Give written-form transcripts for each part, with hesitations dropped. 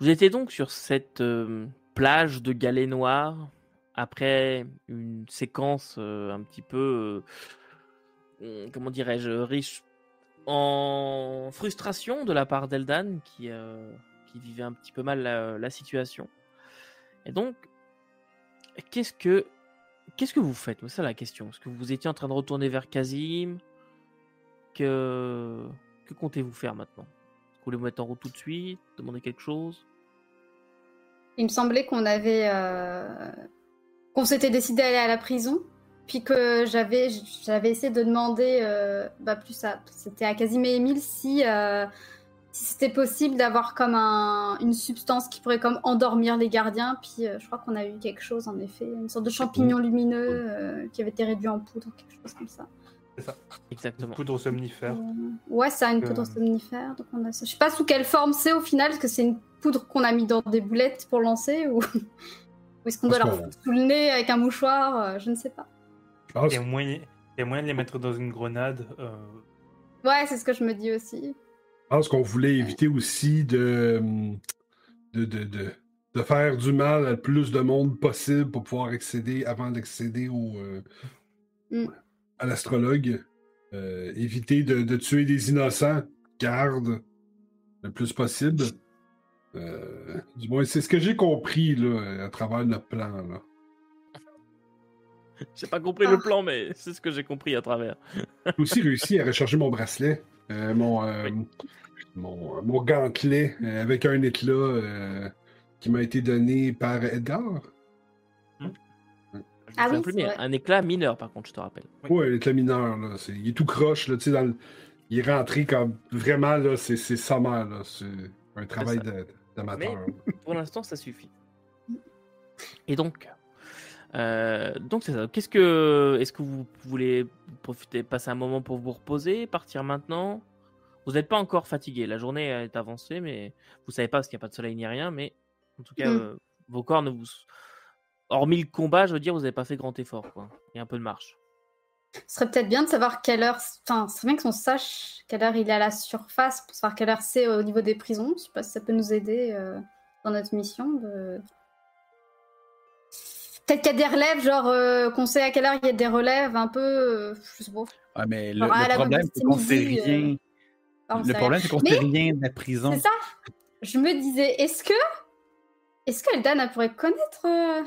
Vous étiez donc sur cette plage de galets noirs après une séquence un petit peu, comment dirais-je, riche en frustration de la part d'Eldan qui vivait un petit peu mal la situation. Et donc, qu'est-ce que vous faites? C'est ça la question. Est-ce que vous étiez en train de retourner vers Kazim? Que comptez-vous faire maintenant? Vous voulez vous mettre en route tout de suite? Demander quelque chose? Il me semblait qu'on avait qu'on s'était décidé à aller à la prison, puis que j'avais essayé de demander plus à, c'était à Kazim et Émile si c'était possible d'avoir comme une substance qui pourrait comme endormir les gardiens, puis je crois qu'on a eu quelque chose en effet, une sorte de champignon lumineux qui avait été réduit en poudre, quelque chose comme ça. C'est ça. Exactement. Une poudre somnifère. Ouais, ça, une poudre somnifère. Donc on a ça. Je sais pas sous quelle forme c'est au final, est-ce que c'est une poudre qu'on a mis dans des boulettes pour lancer ou est-ce qu'on doit leur foutre sous le nez avec un mouchoir? Je ne sais pas. Il y a moyen de les mettre dans une grenade. Ouais, c'est ce que je me dis aussi. Je pense qu'on voulait éviter aussi de faire du mal à le plus de monde possible pour pouvoir accéder, avant d'accéder à l'astrologue, éviter de tuer des innocents, garde le plus possible. Du moins, c'est ce que j'ai compris là, à travers notre plan. Là. J'ai pas compris le plan, mais c'est ce que j'ai compris à travers. J'ai aussi réussi à recharger mon bracelet, mon gantelet avec un éclat qui m'a été donné par Edgar. Ah oui, un éclat mineur, par contre, je te rappelle. Oui, l'éclat mineur, là, il est tout croche, là, tu sais, il est rentré comme vraiment, là, c'est sommaire, là, c'est un travail d'amateur. Mais pour l'instant, ça suffit. Et donc c'est ça. Est-ce que vous voulez profiter, passer un moment pour vous reposer, partir maintenant? Vous n'êtes pas encore fatigué, la journée est avancée, mais vous savez pas parce qu'il n'y a pas de soleil ni rien, mais en tout cas, vos corps ne vous... Hormis le combat, je veux dire, vous n'avez pas fait grand effort, quoi. Il y a un peu de marche. Ce serait peut-être bien de savoir quelle heure... Enfin, ce serait bien qu'on sache quelle heure il est à la surface, pour savoir quelle heure c'est au niveau des prisons. Je ne sais pas si ça peut nous aider dans notre mission. Peut-être qu'il y a des relèves, qu'on sait à quelle heure il y a des relèves, un peu... je sais pas. Ah, mais le problème, c'est qu'on ne sait rien. Sait rien de la prison. C'est ça. Je me disais, est-ce que Eldan pourrait connaître... la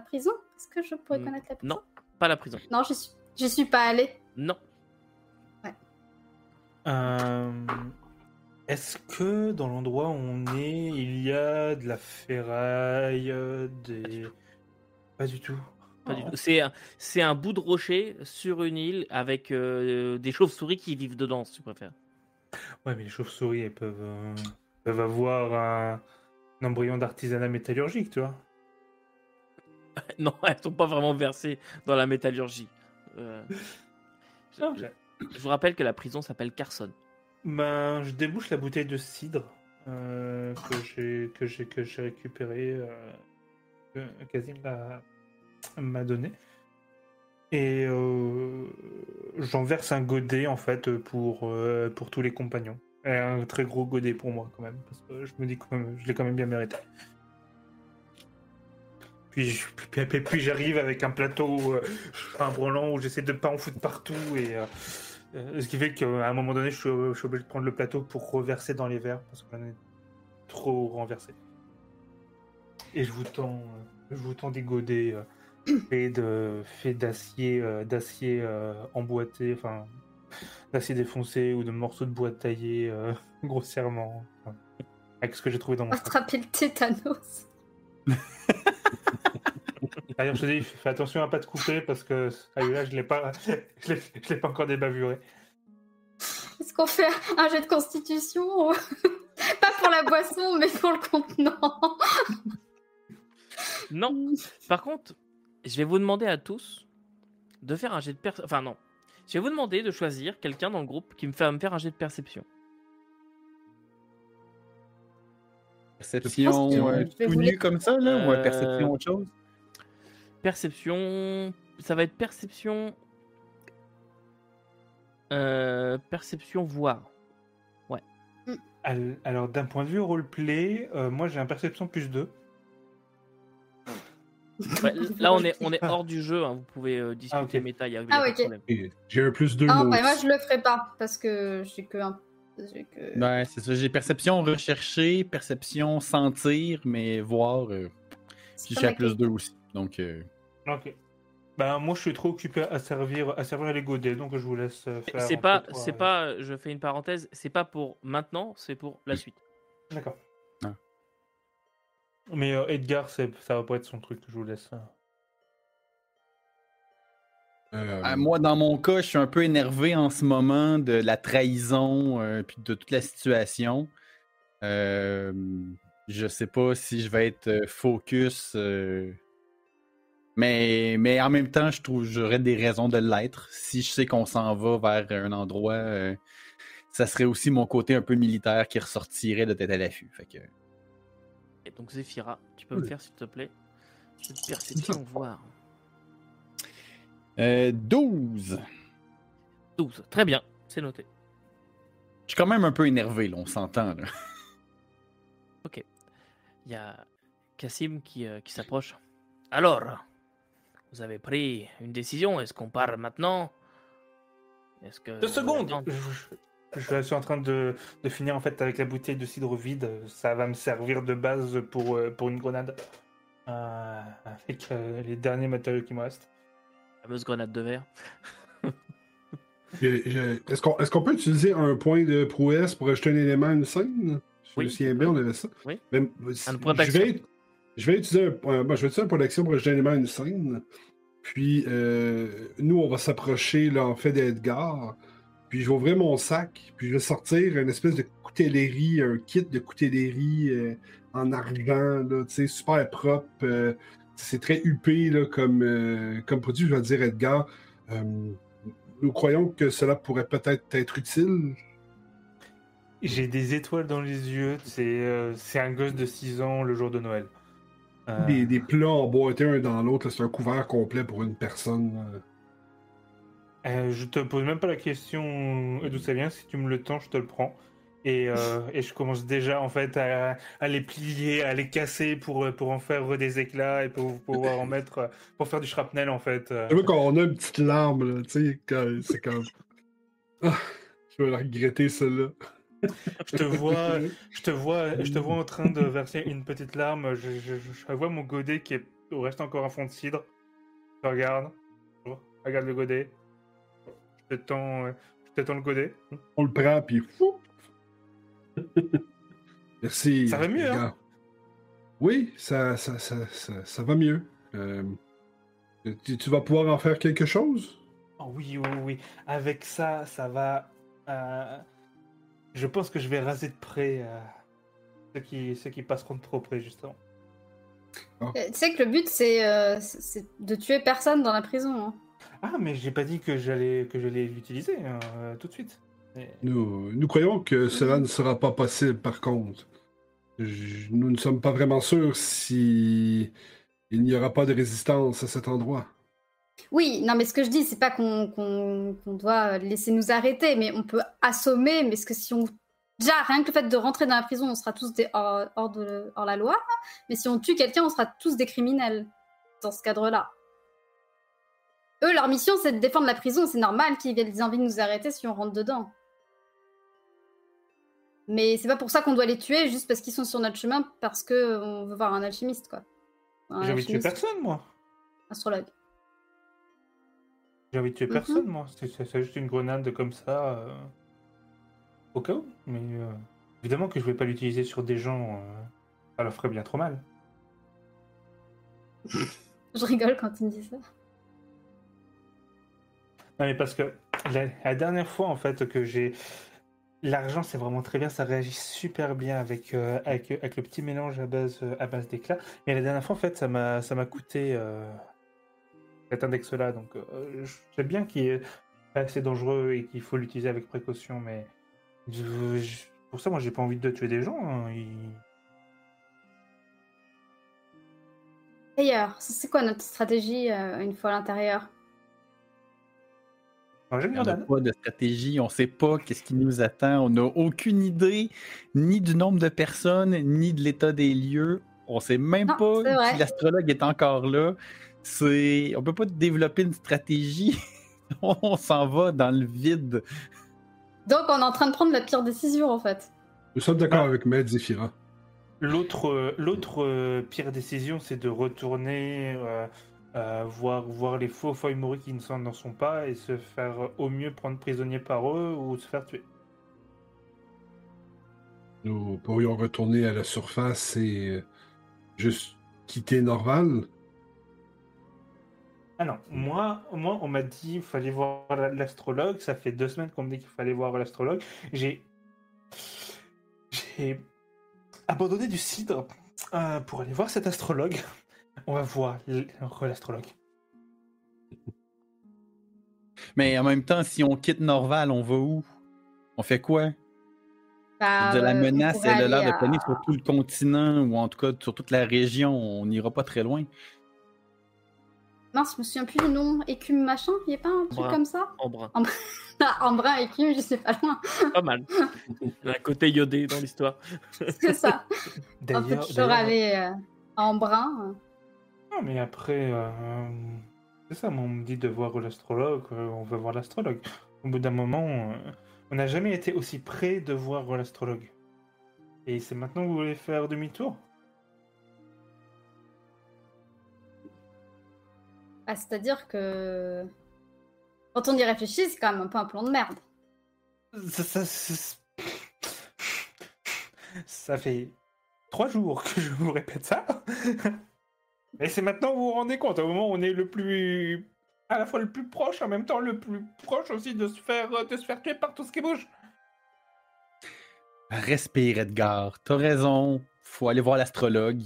prison? Est-ce que je pourrais connaître la prison? Non, pas la prison. Non, je suis pas allée. Non. Ouais. Est-ce que dans l'endroit où on est, il y a de la ferraille, des... Pas du tout. Pas du tout. C'est un bout de rocher sur une île avec des chauves-souris qui vivent dedans, si tu préfères. Ouais, mais les chauves-souris, elles peuvent avoir un embryon d'artisanat métallurgique, tu vois. Non, elles ne sont pas vraiment versées dans la métallurgie. Je vous rappelle que la prison s'appelle Carson. Ben, je débouche la bouteille de cidre que j'ai récupérée, que Kazim m'a donnée. Et j'en verse un godet, en fait, pour tous les compagnons. Et un très gros godet pour moi, quand même. Parce que je me dis que je l'ai quand même bien mérité. Puis j'arrive avec un plateau branlant où j'essaie de ne pas en foutre partout. Et ce qui fait qu'à un moment donné, je suis obligé de prendre le plateau pour reverser dans les verres parce qu'on est trop renversé. Et je vous tends des godets faits d'acier emboîté, enfin d'acier défoncé ou de morceaux de bois taillés grossièrement. Enfin, avec ce que j'ai trouvé dans mon sac. Attraper le tétanos. D'ailleurs, je te dis, fais attention à pas te couper parce que là, je l'ai pas encore débavuré. Est-ce qu'on fait un jet de constitution? Pas pour la boisson, mais pour le contenant. Non. Par contre, je vais vous demander à tous de faire un jet de perception. Enfin non, je vais vous demander de choisir quelqu'un dans le groupe qui me faire un jet de perception. Perception tout nu comme ça, là, ou perception autre chose? Perception, ça va être perception voir. Ouais. Alors, d'un point de vue roleplay, moi j'ai un perception plus 2. Ouais, là, on est hors du jeu, hein. Vous pouvez discuter méta, il y a okay. J'ai le plus 2. Ah, bah, moi je le ferai pas parce que j'ai que un. Ouais, c'est ça. J'ai perception recherchée, perception sentir, mais voir. Puis j'ai plus 2 aussi. Donc. Ok. Ben, moi, je suis trop occupé à servir les godets, donc je vous laisse faire. C'est pas, je fais une parenthèse, c'est pas pour maintenant, c'est pour la suite. D'accord. Ah. Mais Edgar, ça va pas être son truc, je vous laisse. Moi, dans mon cas, je suis un peu énervé en ce moment de la trahison puis de toute la situation. Je sais pas si je vais être focus... Mais en même temps, je trouve j'aurais des raisons de l'être. Si je sais qu'on s'en va vers un endroit, ça serait aussi mon côté un peu militaire qui ressortirait de tête à l'affût. Fait que... Et donc Zephira, tu peux me faire, s'il te plaît, cette perception voir. 12. 12, très bien, c'est noté. Je suis quand même un peu énervé, là, on s'entend. Là. Ok. Il y a Kazim qui s'approche. Alors... Vous avez pris une décision. Est-ce qu'on part maintenant? Est-ce que... 2 secondes! Je suis en train de finir en fait avec la bouteille de cidre vide. Ça va me servir de base pour une grenade. Avec les derniers matériaux qui me restent. La fameuse grenade de verre. Est-ce qu'on peut utiliser un point de prouesse pour ajouter un élément à une scène? Oui. Si bien, on avait ça. Oui. Même, je vais utiliser un point d'action pour ajouter un élément à une scène. Puis, nous, on va s'approcher, là, en fait, d'Edgar. Puis, je vais ouvrir mon sac. Puis, je vais sortir une espèce de coutellerie, un kit de coutellerie en argent, là, tu sais, super propre. C'est très huppé, là, comme produit. Je vais dire, Edgar, nous croyons que cela pourrait peut-être être utile. J'ai des étoiles dans les yeux. C'est un gosse de 6 ans le jour de Noël. Des plats emboîtés un dans l'autre, là, c'est un couvert complet pour une personne. Je te pose même pas la question d'où ça vient, si tu me le tends, je te le prends. Et je commence déjà en fait à les plier, à les casser pour en faire des éclats et pour pouvoir en mettre, pour faire du shrapnel en fait. Tu vois, quand on a une petite larme, tu sais, c'est comme... je vais la regretter celle-là. Je te vois en train de verser une petite larme. Je vois mon godet qui est au reste encore un fond de cidre. Je regarde. Regarde le godet. Je te tends le godet. On le prend, puis fou. Merci. Ça va mieux, hein? Oui, ça va mieux. Tu vas pouvoir en faire quelque chose? Oh, oui. Avec ça, ça va... Je pense que je vais raser de près ceux qui passeront de trop près, justement. Oh. Tu sais que le but, c'est de tuer personne dans la prison. Hein. Ah, mais j'ai pas dit que j'allais l'utiliser tout de suite. Mais... Nous croyons que cela ne sera pas possible, par contre. Nous ne sommes pas vraiment sûrs si il n'y aura pas de résistance à cet endroit. Oui, non, mais ce que je dis, c'est pas qu'on doit laisser nous arrêter, mais on peut assommer, mais ce que si on... Déjà, rien que le fait de rentrer dans la prison, on sera tous hors la loi, mais si on tue quelqu'un, on sera tous des criminels, dans ce cadre-là. Eux, leur mission, c'est de défendre la prison, c'est normal qu'ils aient envie de nous arrêter si on rentre dedans. Mais c'est pas pour ça qu'on doit les tuer, juste parce qu'ils sont sur notre chemin, parce qu'on veut voir un alchimiste, quoi. J'ai envie de tuer personne, moi. Astrologue. J'ai envie de tuer personne, moi. C'est juste une grenade comme ça, au cas où. Mais évidemment que je vais pas l'utiliser sur des gens, ça leur ferait bien trop mal. Je rigole quand il me dit ça. Non, mais parce que la dernière fois, en fait, que j'ai... L'argent, c'est vraiment très bien, ça réagit super bien avec le petit mélange à base d'éclats. Mais la dernière fois, en fait, ça m'a coûté... cet index-là, donc je sais bien qu'il est assez dangereux et qu'il faut l'utiliser avec précaution, mais pour ça, moi, j'ai pas envie de tuer des gens. Hein, D'ailleurs, c'est quoi notre stratégie une fois à l'intérieur? On n'a pas de stratégie, on ne sait pas qu'est-ce qui nous attend, on n'a aucune idée ni du nombre de personnes, ni de l'état des lieux. On ne sait même pas si l'astrologue est encore là. C'est... On ne peut pas développer une stratégie. On s'en va dans le vide. Donc, on est en train de prendre la pire décision, en fait. Nous sommes d'accord avec Maître Zephira. L'autre pire décision, c'est de retourner... voir les faux Foimori qui n'en sont pas et se faire au mieux prendre prisonnier par eux ou se faire tuer. Nous pourrions retourner à la surface et juste quitter Norval. Ah non, moi on m'a dit qu'il fallait voir l'astrologue, ça fait 2 semaines qu'on me dit qu'il fallait voir l'astrologue. J'ai abandonné du cidre pour aller voir cet astrologue. On va voir l'astrologue. Mais en même temps, si on quitte Norval, on va où? On fait quoi? De la menace, elle a l'air de planer sur tout le continent, ou en tout cas sur toute la région. On n'ira pas très loin. Mince, je me souviens plus du nom. Écume machin, il n'y a pas un truc comme ça? Embrun. Embrun, écume, je sais pas loin. Pas mal. Un côté iodé dans l'histoire. C'est ça. En fait, je leur avais Embrun... Mais après, c'est ça, on me dit de voir l'astrologue, on va voir l'astrologue. Au bout d'un moment, on n'a jamais été aussi près de voir l'astrologue. Et c'est maintenant que vous voulez faire demi-tour? Ah, c'est-à-dire que... Quand on y réfléchit, c'est quand même un peu un plan de merde. Ça fait 3 jours que je vous répète ça. Et c'est maintenant que vous vous rendez compte, au moment où on est le plus... à la fois le plus proche, en même temps le plus proche aussi de se faire tuer par tout ce qui bouge. Respire, Edgar, t'as raison, faut aller voir l'astrologue.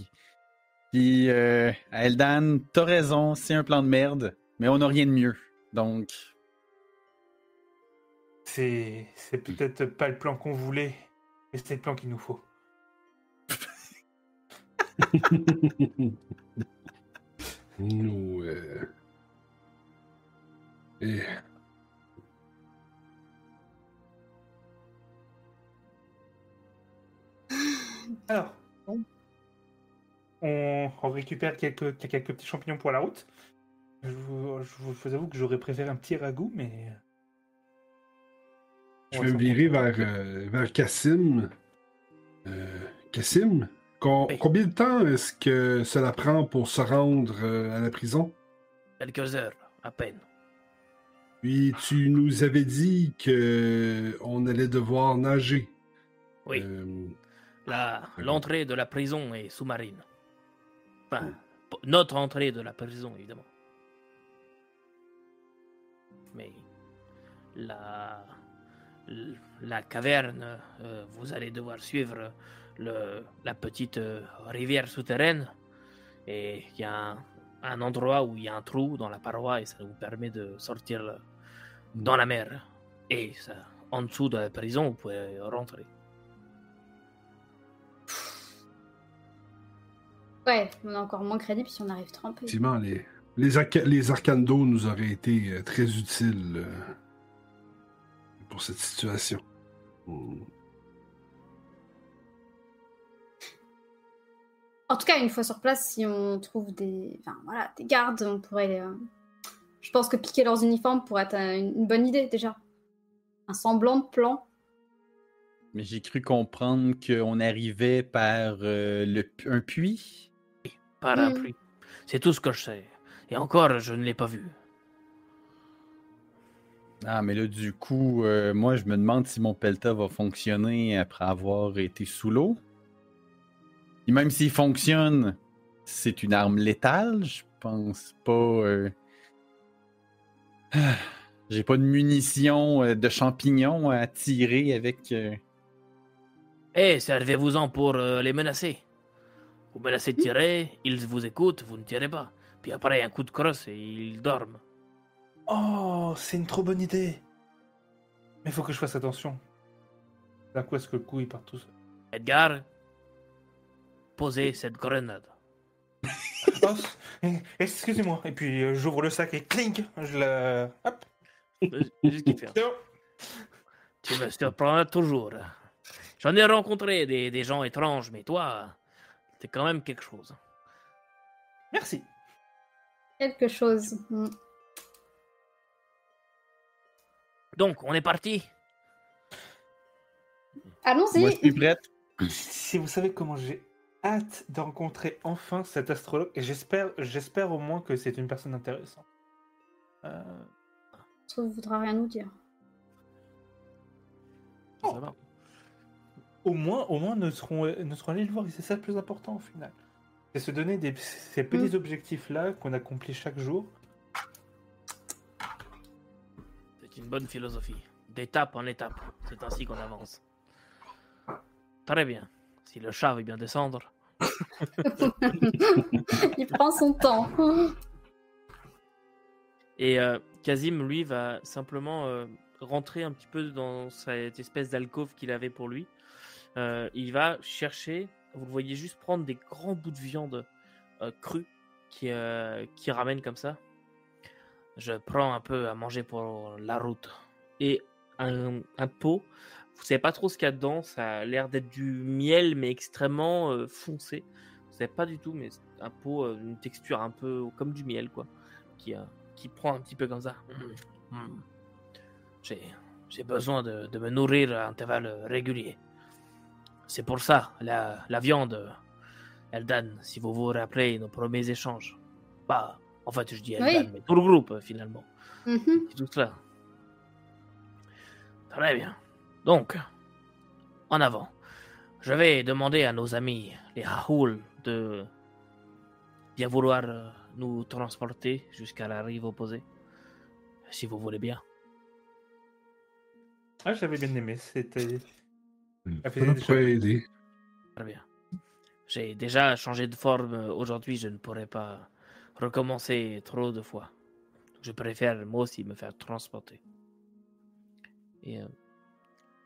Puis, Eldan, t'as raison, c'est un plan de merde, mais on n'a rien de mieux, donc... C'est peut-être pas le plan qu'on voulait, mais c'est le plan qu'il nous faut. Nous... Et... Alors, on récupère quelques petits champignons pour la route. Je vous avoue que j'aurais préféré un petit ragoût, mais... Je vais me virer vers Kazim. Kazim? Combien de temps est-ce que cela prend pour se rendre à la prison? Quelques heures, à peine. Puis tu nous avais dit qu'on allait devoir nager. Oui. L'entrée de la prison est sous-marine. Enfin, notre entrée de la prison, évidemment. Mais la caverne, vous allez devoir suivre... La petite rivière souterraine, et il y a un endroit où il y a un trou dans la paroi et ça vous permet de sortir dans la mer, et ça, en dessous de la prison vous pouvez rentrer. Ouais, on a encore moins crédible si on arrive trempé. Effectivement, les arcanes d'eau nous auraient été très utiles pour cette situation. En tout cas, une fois sur place, si on trouve des gardes, on pourrait... Je pense que piquer leurs uniformes pourrait être une bonne idée, déjà. Un semblant de plan. Mais j'ai cru comprendre qu'on arrivait par un puits. Par un puits. C'est tout ce que je sais. Et encore, je ne l'ai pas vu. Ah, mais là, du coup, moi, je me demande si mon pelta va fonctionner après avoir été sous l'eau. Et même s'il fonctionne, c'est une arme létale, je pense pas... J'ai pas de munitions de champignons à tirer avec... servez-vous-en pour les menacer. Vous menacez de tirer, ils vous écoutent, vous ne tirez pas. Puis après, un coup de crosse et ils dorment. Oh, c'est une trop bonne idée. Mais faut que je fasse attention. D'un coup, est-ce que le coup, il part tout seul? Edgar, poser cette grenade. Excusez-moi. Et puis j'ouvre le sac et clink, je la... Hop. Tu me surprends toujours. J'en ai rencontré des gens étranges, mais toi, t'es quand même quelque chose. Merci. Quelque chose. Donc, on est parti. Allons-y. Moi, je suis prête. Si vous savez comment j'ai hâte de rencontrer enfin cet astrologue, et j'espère au moins que c'est une personne intéressante. Ça ne voudra rien nous dire. Oh. Ça va. Au moins, nous serons allés le voir, et c'est ça le plus important au final. C'est se donner ces petits objectifs-là qu'on accomplit chaque jour. C'est une bonne philosophie. D'étape en étape. C'est ainsi qu'on avance. Très bien. Si le chat veut bien descendre. Il prend son temps. Et Kazim, lui, va simplement rentrer un petit peu dans cette espèce d'alcôve qu'il avait pour lui. Il va chercher... Vous le voyez juste prendre des grands bouts de viande crue qui ramène comme ça. Je prends un peu à manger pour la route. Et un pot, vous savez pas trop ce qu'il y a dedans, ça a l'air d'être du miel mais extrêmement foncé. Vous savez pas du tout, mais c'est un pot, une texture un peu comme du miel quoi, qui prend un petit peu comme ça. J'ai besoin de me nourrir à intervalles réguliers. C'est pour ça, la viande, Eldan, si vous vous rappelez nos premiers échanges. Bah, en fait, je dis Eldan, oui. Mais tout le groupe, finalement. Mm-hmm. C'est tout cela. Très bien. Donc, en avant. Je vais demander à nos amis, les Haoul, de bien vouloir nous transporter jusqu'à la rive opposée. Si vous voulez bien. Ah, j'avais bien aimé, c'était... Très bien. J'ai déjà changé de forme aujourd'hui, je ne pourrai pas recommencer trop de fois. Je préfère moi aussi me faire transporter. Et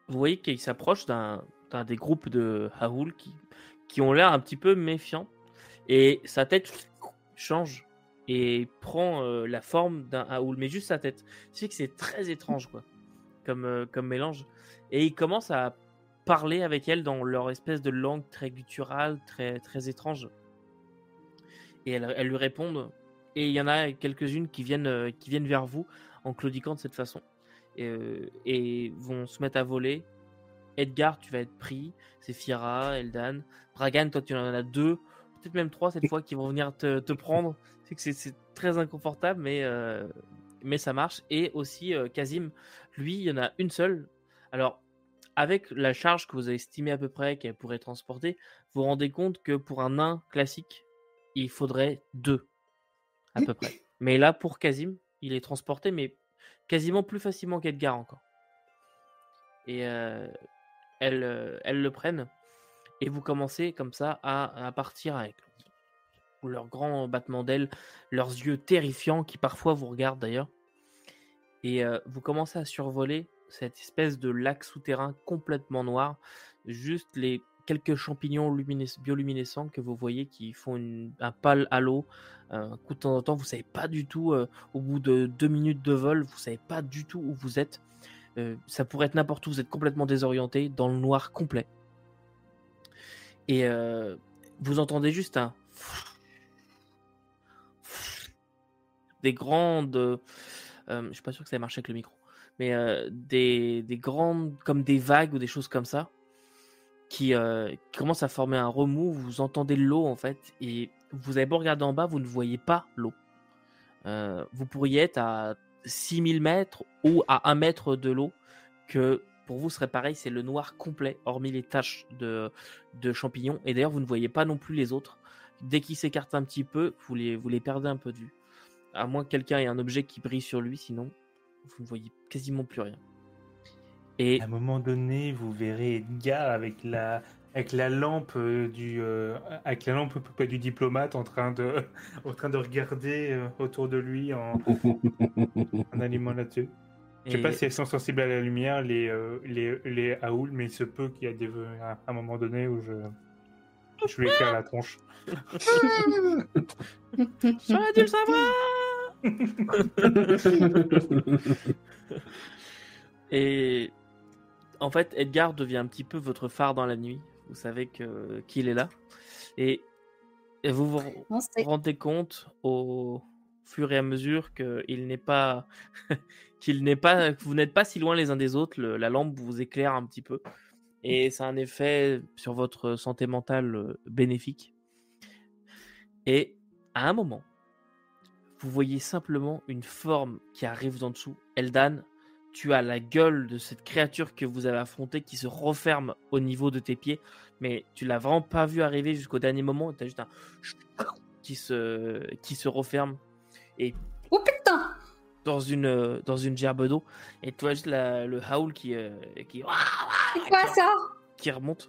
vous voyez qu'il s'approche d'un des groupes de Haoul qui ont l'air un petit peu méfiants. Et sa tête change et prend la forme d'un Haoul, mais juste sa tête. C'est que c'est très étrange quoi, comme mélange. Et il commence à parler avec elle dans leur espèce de langue très gutturale, très, très étrange. Et elles lui répondent. Et il y en a quelques-unes qui viennent vers vous en claudiquant de cette façon. Et vont se mettre à voler. Edgar, tu vas être pris. Zephira, Eldan. Bragan, toi, tu en as 2. Peut-être même 3 cette fois qui vont venir te prendre. C'est très inconfortable, mais ça marche. Et aussi, Kazim, lui, il y en a une seule. Alors, avec la charge que vous avez estimée à peu près qu'elle pourrait transporter, vous vous rendez compte que pour un nain classique, il faudrait 2, à peu près. Mais là, pour Kazim, il est transporté, mais quasiment plus facilement qu'Edgar encore. Et elles le prennent, et vous commencez comme ça à partir avec leurs grands battements d'ailes, leurs yeux terrifiants qui parfois vous regardent d'ailleurs. Et vous commencez à survoler cette espèce de lac souterrain complètement noir, juste les quelques champignons bioluminescents que vous voyez qui font un pâle halo, un coup de temps en temps, vous savez pas du tout, au bout de 2 minutes de vol, vous savez pas du tout où vous êtes, ça pourrait être n'importe où, vous êtes complètement désorienté, dans le noir complet. Et vous entendez juste des grandes... je suis pas sûr que ça marche avec le micro. Mais des grandes, comme des vagues ou des choses comme ça, qui commencent à former un remous. Vous entendez l'eau en fait, et vous avez beau regarder en bas, vous ne voyez pas l'eau. Vous pourriez être à 6000 mètres ou à 1 mètre de l'eau, que pour vous serait pareil, c'est le noir complet, hormis les taches de champignons. Et d'ailleurs, vous ne voyez pas non plus les autres. Dès qu'ils s'écartent un petit peu, vous les perdez un peu de vue. À moins que quelqu'un ait un objet qui brille sur lui, sinon... Vous ne voyez quasiment plus rien. Et à un moment donné, vous verrez Edgar avec la lampe du diplomate en train de regarder autour de lui en allumant là-dessus. Je sais pas si elles sont sensibles à la lumière les Haoul, mais il se peut qu'il y a à un moment donné où je lui éclaire la tronche. J'aurais dû le savoir. Et en fait, Edgar devient un petit peu votre phare dans la nuit. Vous savez qu'il est là. Et vous vous rendez compte au fur et à mesure qu'il n'est pas, que vous n'êtes pas si loin les uns des autres. La lampe vous éclaire un petit peu. Et ça a un effet sur votre santé mentale bénéfique. Et à un moment, vous voyez simplement une forme qui arrive d'en dessous. Eldan, tu as la gueule de cette créature que vous avez affrontée qui se referme au niveau de tes pieds. Mais tu ne l'as vraiment pas vu arriver jusqu'au dernier moment. Tu as juste un... qui se referme. Et... oh putain, dans une gerbe d'eau. Et tu vois juste le Haoul qui... c'est quoi ça ? Qui remonte.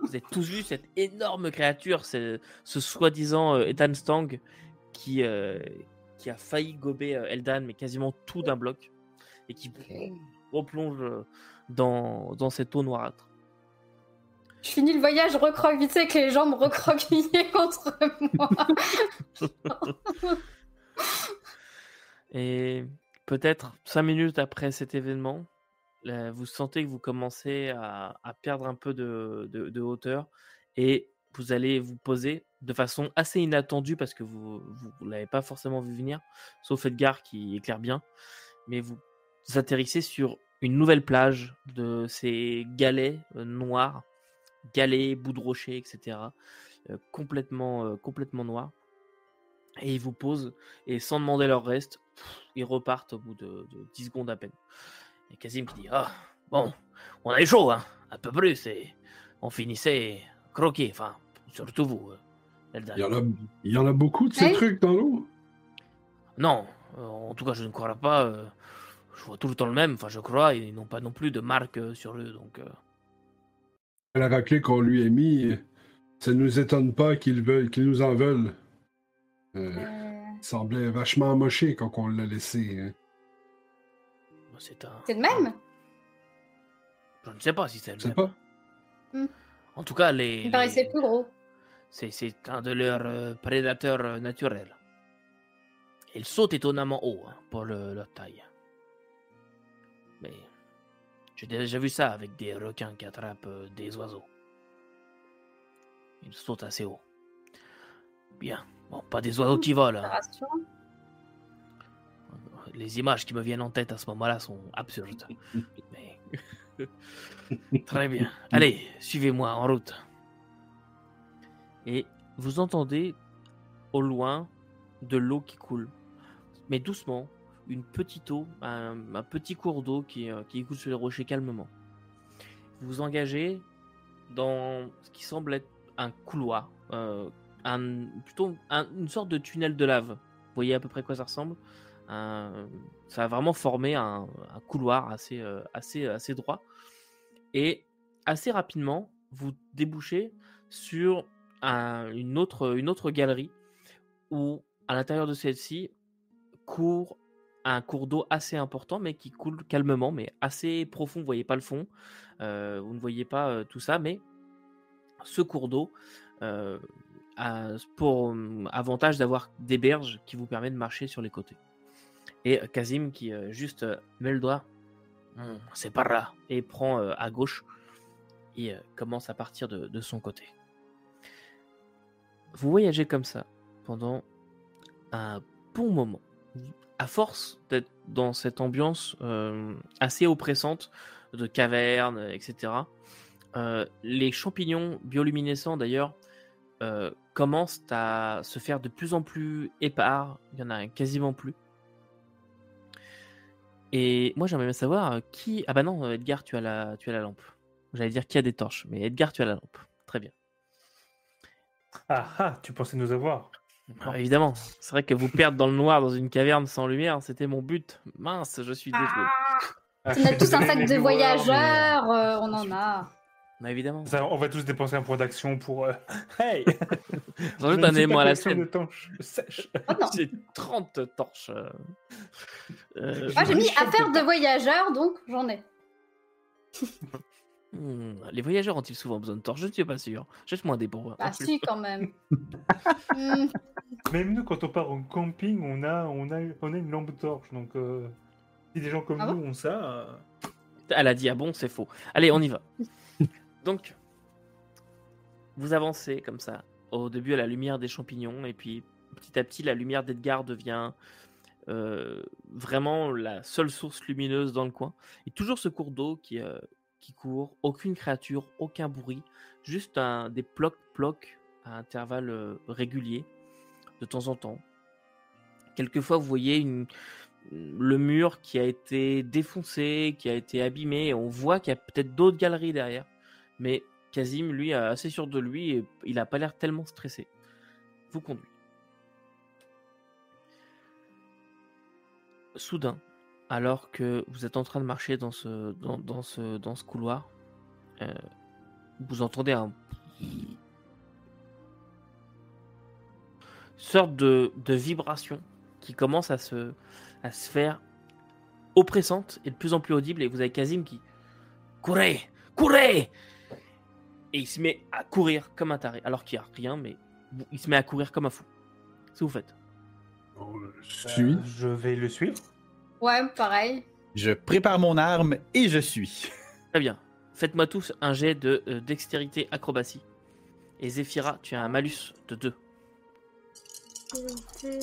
Vous avez tous vu cette énorme créature, ce soi-disant Edan Stang qui a failli gober Eldan, mais quasiment tout d'un bloc, et qui replonge dans cette eau noirâtre. Je finis le voyage recroquevillée avec les jambes recroquevillées contre moi. Et peut-être 5 minutes après cet événement, vous sentez que vous commencez à perdre un peu de hauteur, et vous allez vous poser de façon assez inattendue parce que vous ne l'avez pas forcément vu venir, sauf Edgar qui éclaire bien, mais vous atterrissez sur une nouvelle plage de ces galets noirs, galets, bouts de rochers, etc. Complètement noirs. Et ils vous posent, et sans demander leur reste, ils repartent au bout de 10 secondes à peine. Et Kazim qui dit « Ah, bon, on avait chaud, hein, un peu plus, et on finissait croqués, enfin, surtout vous, Eldan. » Il y en a beaucoup de ces trucs dans l'eau ? Non, en tout cas, je ne crois pas, je vois tout le temps le même, enfin, je crois, ils n'ont pas non plus de marque sur eux, donc... La raclée qu'on lui a mis, ça ne nous étonne pas qu'ils nous en veulent. Il semblait vachement moché quand on l'a laissé, hein. C'est le même ? Je ne sais pas si c'est le même. Pas. En tout cas, il paraissait plus gros. C'est un de leurs prédateurs naturels. Il saute étonnamment haut, hein, pour leur taille. Mais j'ai déjà vu ça avec des requins qui attrapent des oiseaux. Ils sautent assez haut. Bien. Bon, pas des oiseaux qui volent. Hein. Les images qui me viennent en tête à ce moment-là sont absurdes. Mais... Très bien. Allez, suivez-moi en route. Et vous entendez au loin de l'eau qui coule. Mais doucement, une petite eau, un petit cours d'eau qui coule sur les rochers calmement. Vous vous engagez dans ce qui semble être un couloir. Une sorte de tunnel de lave. Vous voyez à peu près quoi ça ressemble ? Ça a vraiment formé un couloir assez droit, et assez rapidement vous débouchez sur une autre galerie où à l'intérieur de celle-ci court un cours d'eau assez important, mais qui coule calmement, mais assez profond. Vous ne voyez pas le fond, vous ne voyez pas tout ça, mais ce cours d'eau a pour avantage d'avoir des berges qui vous permettent de marcher sur les côtés. Et Kazim qui juste met le doigt, c'est par là, et prend à gauche et commence à partir de son côté. Vous voyagez comme ça pendant un bon moment. À force d'être dans cette ambiance assez oppressante de cavernes, etc., les champignons bioluminescents d'ailleurs commencent à se faire de plus en plus épars, il y en a quasiment plus. Et moi, j'aimerais bien savoir qui... Ah bah non, Edgar, tu as la lampe. J'allais dire qui a des torches, mais Edgar, tu as la lampe. Très bien. Ah, tu pensais nous avoir. Ah, évidemment. C'est vrai que vous perdre dans le noir, dans une caverne sans lumière, c'était mon but. Mince, je suis désolé. On a tous un sac de voyageurs, mais... on en a. Bah, évidemment. Ça, on va tous dépenser un point d'action pour... Hey. J'en doute un élément à la scène. Oh, j'ai 30 torches. Moi, j'ai mis affaire de voyageurs, donc j'en ai. Les voyageurs ont-ils souvent besoin de torches ? Je ne suis pas sûr. Jette-moi un dé pour voir. Ah si, quand même. Même nous, quand on part en camping, on a une lampe torche, donc... Si des gens comme nous ont ça... Elle a dit, ah bon, c'est faux. Allez, on y va. Donc, vous avancez comme ça. Au début, à la lumière des champignons. Et puis, petit à petit, la lumière d'Edgar devient vraiment la seule source lumineuse dans le coin. Et toujours ce cours d'eau qui court. Aucune créature, aucun bruit. Juste des plocs-plocs à intervalles réguliers. De temps en temps. Quelquefois, vous voyez le mur qui a été défoncé, qui a été abîmé. Et on voit qu'il y a peut-être d'autres galeries derrière. Mais Kazim, lui, est assez sûr de lui et il n'a pas l'air tellement stressé. Vous conduit. Soudain, alors que vous êtes en train de marcher dans ce couloir, vous entendez un... sorte de vibration qui commence à se faire oppressante et de plus en plus audible. Et vous avez Kazim qui... Courez! Et il se met à courir comme un taré. Alors qu'il n'y a rien, mais il se met à courir comme un fou. C'est vous faites. Je vais le suivre. Ouais, pareil. Je prépare mon arme et je suis. Très bien. Faites-moi tous un jet de dextérité acrobatie. Et Zephira, tu as un malus de 2. Okay.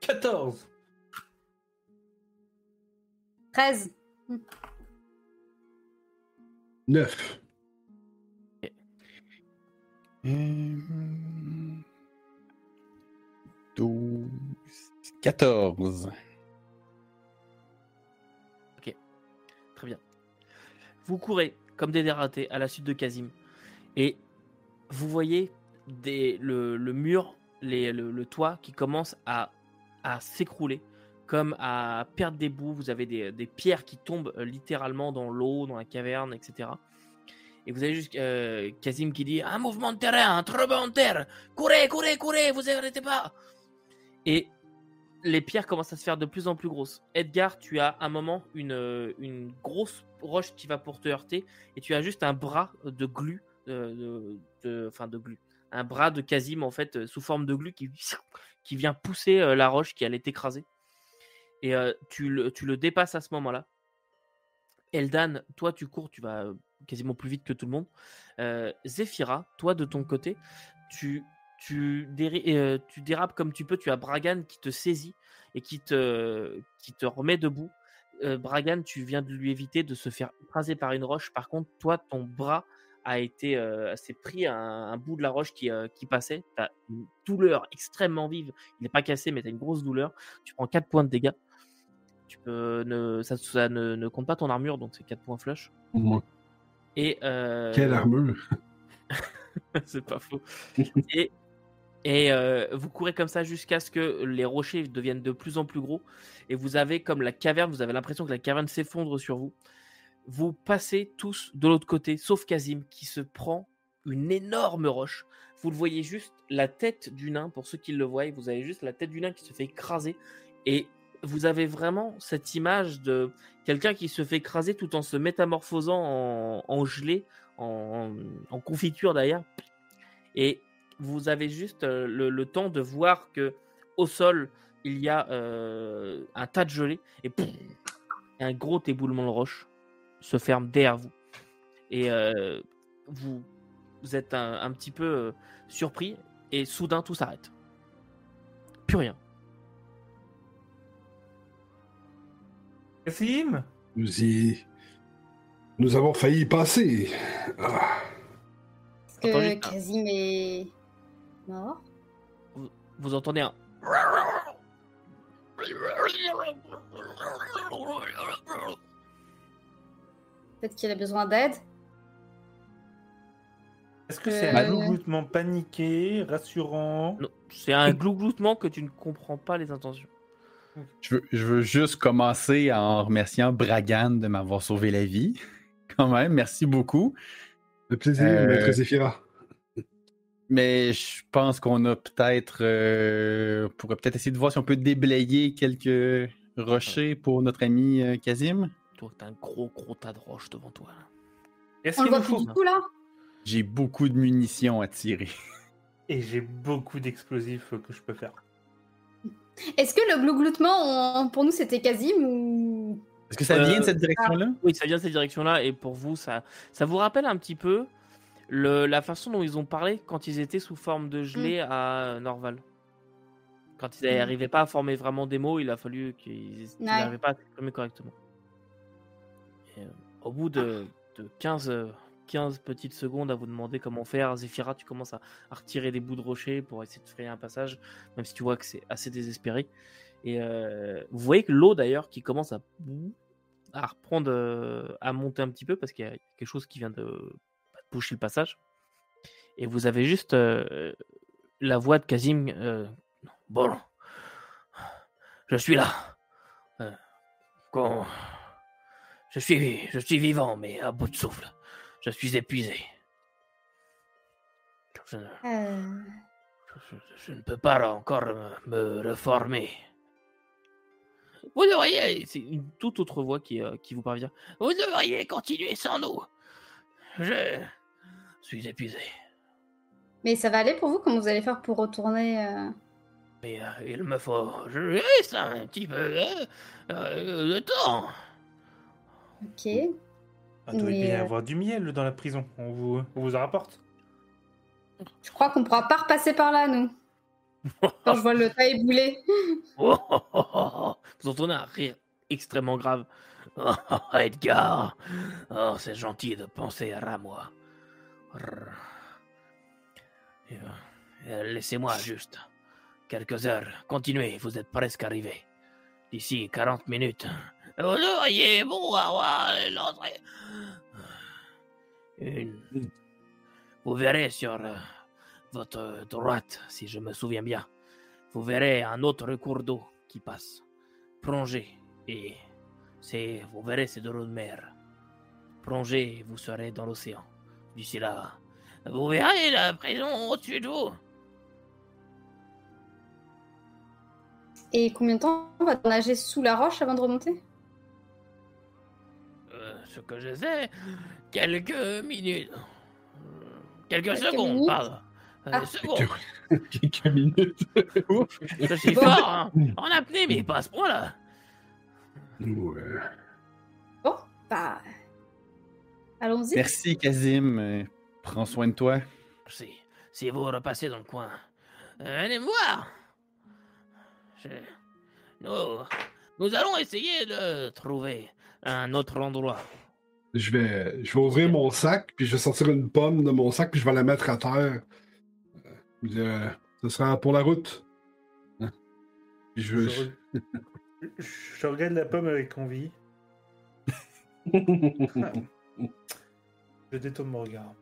14. 13. 9. Okay. 12. 14. Ok. Très bien. Vous courez comme des dératés à la suite de Kazim. Et vous voyez le mur, le toit qui commence à s'écrouler, comme à perdre des bouts. Vous avez des pierres qui tombent littéralement dans l'eau, dans la caverne, etc. Et vous avez juste Kazim qui dit « Un mouvement de terrain, un tremblement de terre! Courez, vous n'arrêtez pas !» Et les pierres commencent à se faire de plus en plus grosses. Edgar, tu as à un moment une grosse roche qui va pour te heurter et tu as juste un bras de glu, un bras de Kazim en fait sous forme de glu qui vient pousser la roche qui allait t'écraser. Et tu le dépasses à ce moment-là. Eldan, toi tu cours, tu vas quasiment plus vite que tout le monde. Zephira, toi de ton côté, tu dérapes comme tu peux, tu as Bragan qui te saisit et qui te remet debout. Bragan, tu viens de lui éviter de se faire écraser par une roche. Par contre, toi, ton bras s'est pris un bout de la roche qui passait. Tu as une douleur extrêmement vive. Il n'est pas cassé, mais tu as une grosse douleur. Tu prends 4 points de dégâts. Ça ne compte pas ton armure, donc c'est 4 points flush. Mmh. Quelle armure. C'est pas faux. Et vous courez comme ça jusqu'à ce que les rochers deviennent de plus en plus gros. Et vous avez comme la caverne, vous avez l'impression que la caverne s'effondre sur vous. Vous passez tous de l'autre côté, sauf Kazim, qui se prend une énorme roche. Vous le voyez juste, la tête du nain, pour ceux qui le voient, vous avez juste la tête du nain qui se fait écraser. Et vous avez vraiment cette image de quelqu'un qui se fait écraser tout en se métamorphosant en gelée, en confiture d'ailleurs. Et vous avez juste le temps de voir que au sol il y a un tas de gelée et un gros éboulement de roche se ferme derrière vous et vous êtes un petit peu surpris et soudain tout s'arrête, plus rien. Kazim, nous avons failli passer. Est-ce que Kazim est mort? Vous entendez un... Peut-être qu'il a besoin d'aide. Est-ce que c'est un glougloutement paniqué, rassurant? Non, c'est un glougloutement que tu ne comprends pas les intentions. Je veux juste commencer en remerciant Bragan de m'avoir sauvé la vie. Quand même, merci beaucoup. Le plaisir, maître Zephira. Mais je pense qu'on a peut-être... pourrait peut-être essayer de voir si on peut déblayer quelques rochers pour notre ami Kazim. Toi, t'as un gros tas de roches devant toi. Là. Est-ce qu'il y a beaucoup, là? J'ai beaucoup de munitions à tirer. et j'ai beaucoup d'explosifs que je peux faire. Est-ce que le glougloutement, pour nous, c'était Kazim ou... Est-ce que ça vient de cette direction-là ? Oui, ça vient de cette direction-là, et pour vous, ça vous rappelle un petit peu la façon dont ils ont parlé quand ils étaient sous forme de gelée à Norval. Quand ils n'arrivaient pas à former vraiment des mots, il a fallu qu'ils n'arrivaient pas à s'exprimer correctement. Et, au bout de 15 petites secondes à vous demander comment faire, Zephira, tu commences à retirer des bouts de rocher pour essayer de frayer un passage, même si tu vois que c'est assez désespéré. Et vous voyez que l'eau d'ailleurs qui commence à reprendre, à monter un petit peu parce qu'il y a quelque chose qui vient de boucher le passage. Et vous avez juste la voix de Kazim. Bon, je suis là. Je suis vivant, mais à bout de souffle. Je suis épuisé. Je ne peux pas encore me reformer. Vous devriez... C'est une toute autre voix qui vous parvient. Vous devriez continuer sans nous. Je suis épuisé. Mais ça va aller pour vous? Comment vous allez faire pour retourner Mais il me faut juste un petit peu de temps. Ok. Il doit bien y avoir du miel dans la prison. On vous en rapporte. Je crois qu'on pourra pas repasser par là, nous. Quand je vois le tas éboulé. Vous entendez un rire extrêmement grave. Edgar, c'est gentil de penser à moi. Laissez-moi juste quelques heures. Continuez, vous êtes presque arrivés. D'ici 40 minutes... Vous auriez bon avoir l'entrée. Vous verrez sur votre droite, si je me souviens bien, vous verrez un autre cours d'eau qui passe, plongez, et vous verrez c'est de l'eau de mer. Plongez, vous serez dans l'océan. D'ici là, vous verrez la prison au-dessus de vous. Et combien de temps va-t-on nager sous la roche avant de remonter ? Ce que je sais, quelques minutes. Quelques secondes, minutes. Pardon. Secondes. Quelques minutes. Ouf. Je suis fort, hein. En apnée, mais pas à ce point-là. Ouais. Bon, bah... Allons-y. Merci, Kazim. Prends soin de toi. Si vous repassez dans le coin, venez me voir. Nous allons essayer de trouver un autre endroit. Je vais ouvrir mon sac, puis je vais sortir une pomme de mon sac, puis je vais la mettre à terre. Ce sera pour la route. Hein? Puis je regarde la pomme avec envie. Je détourne mon regard.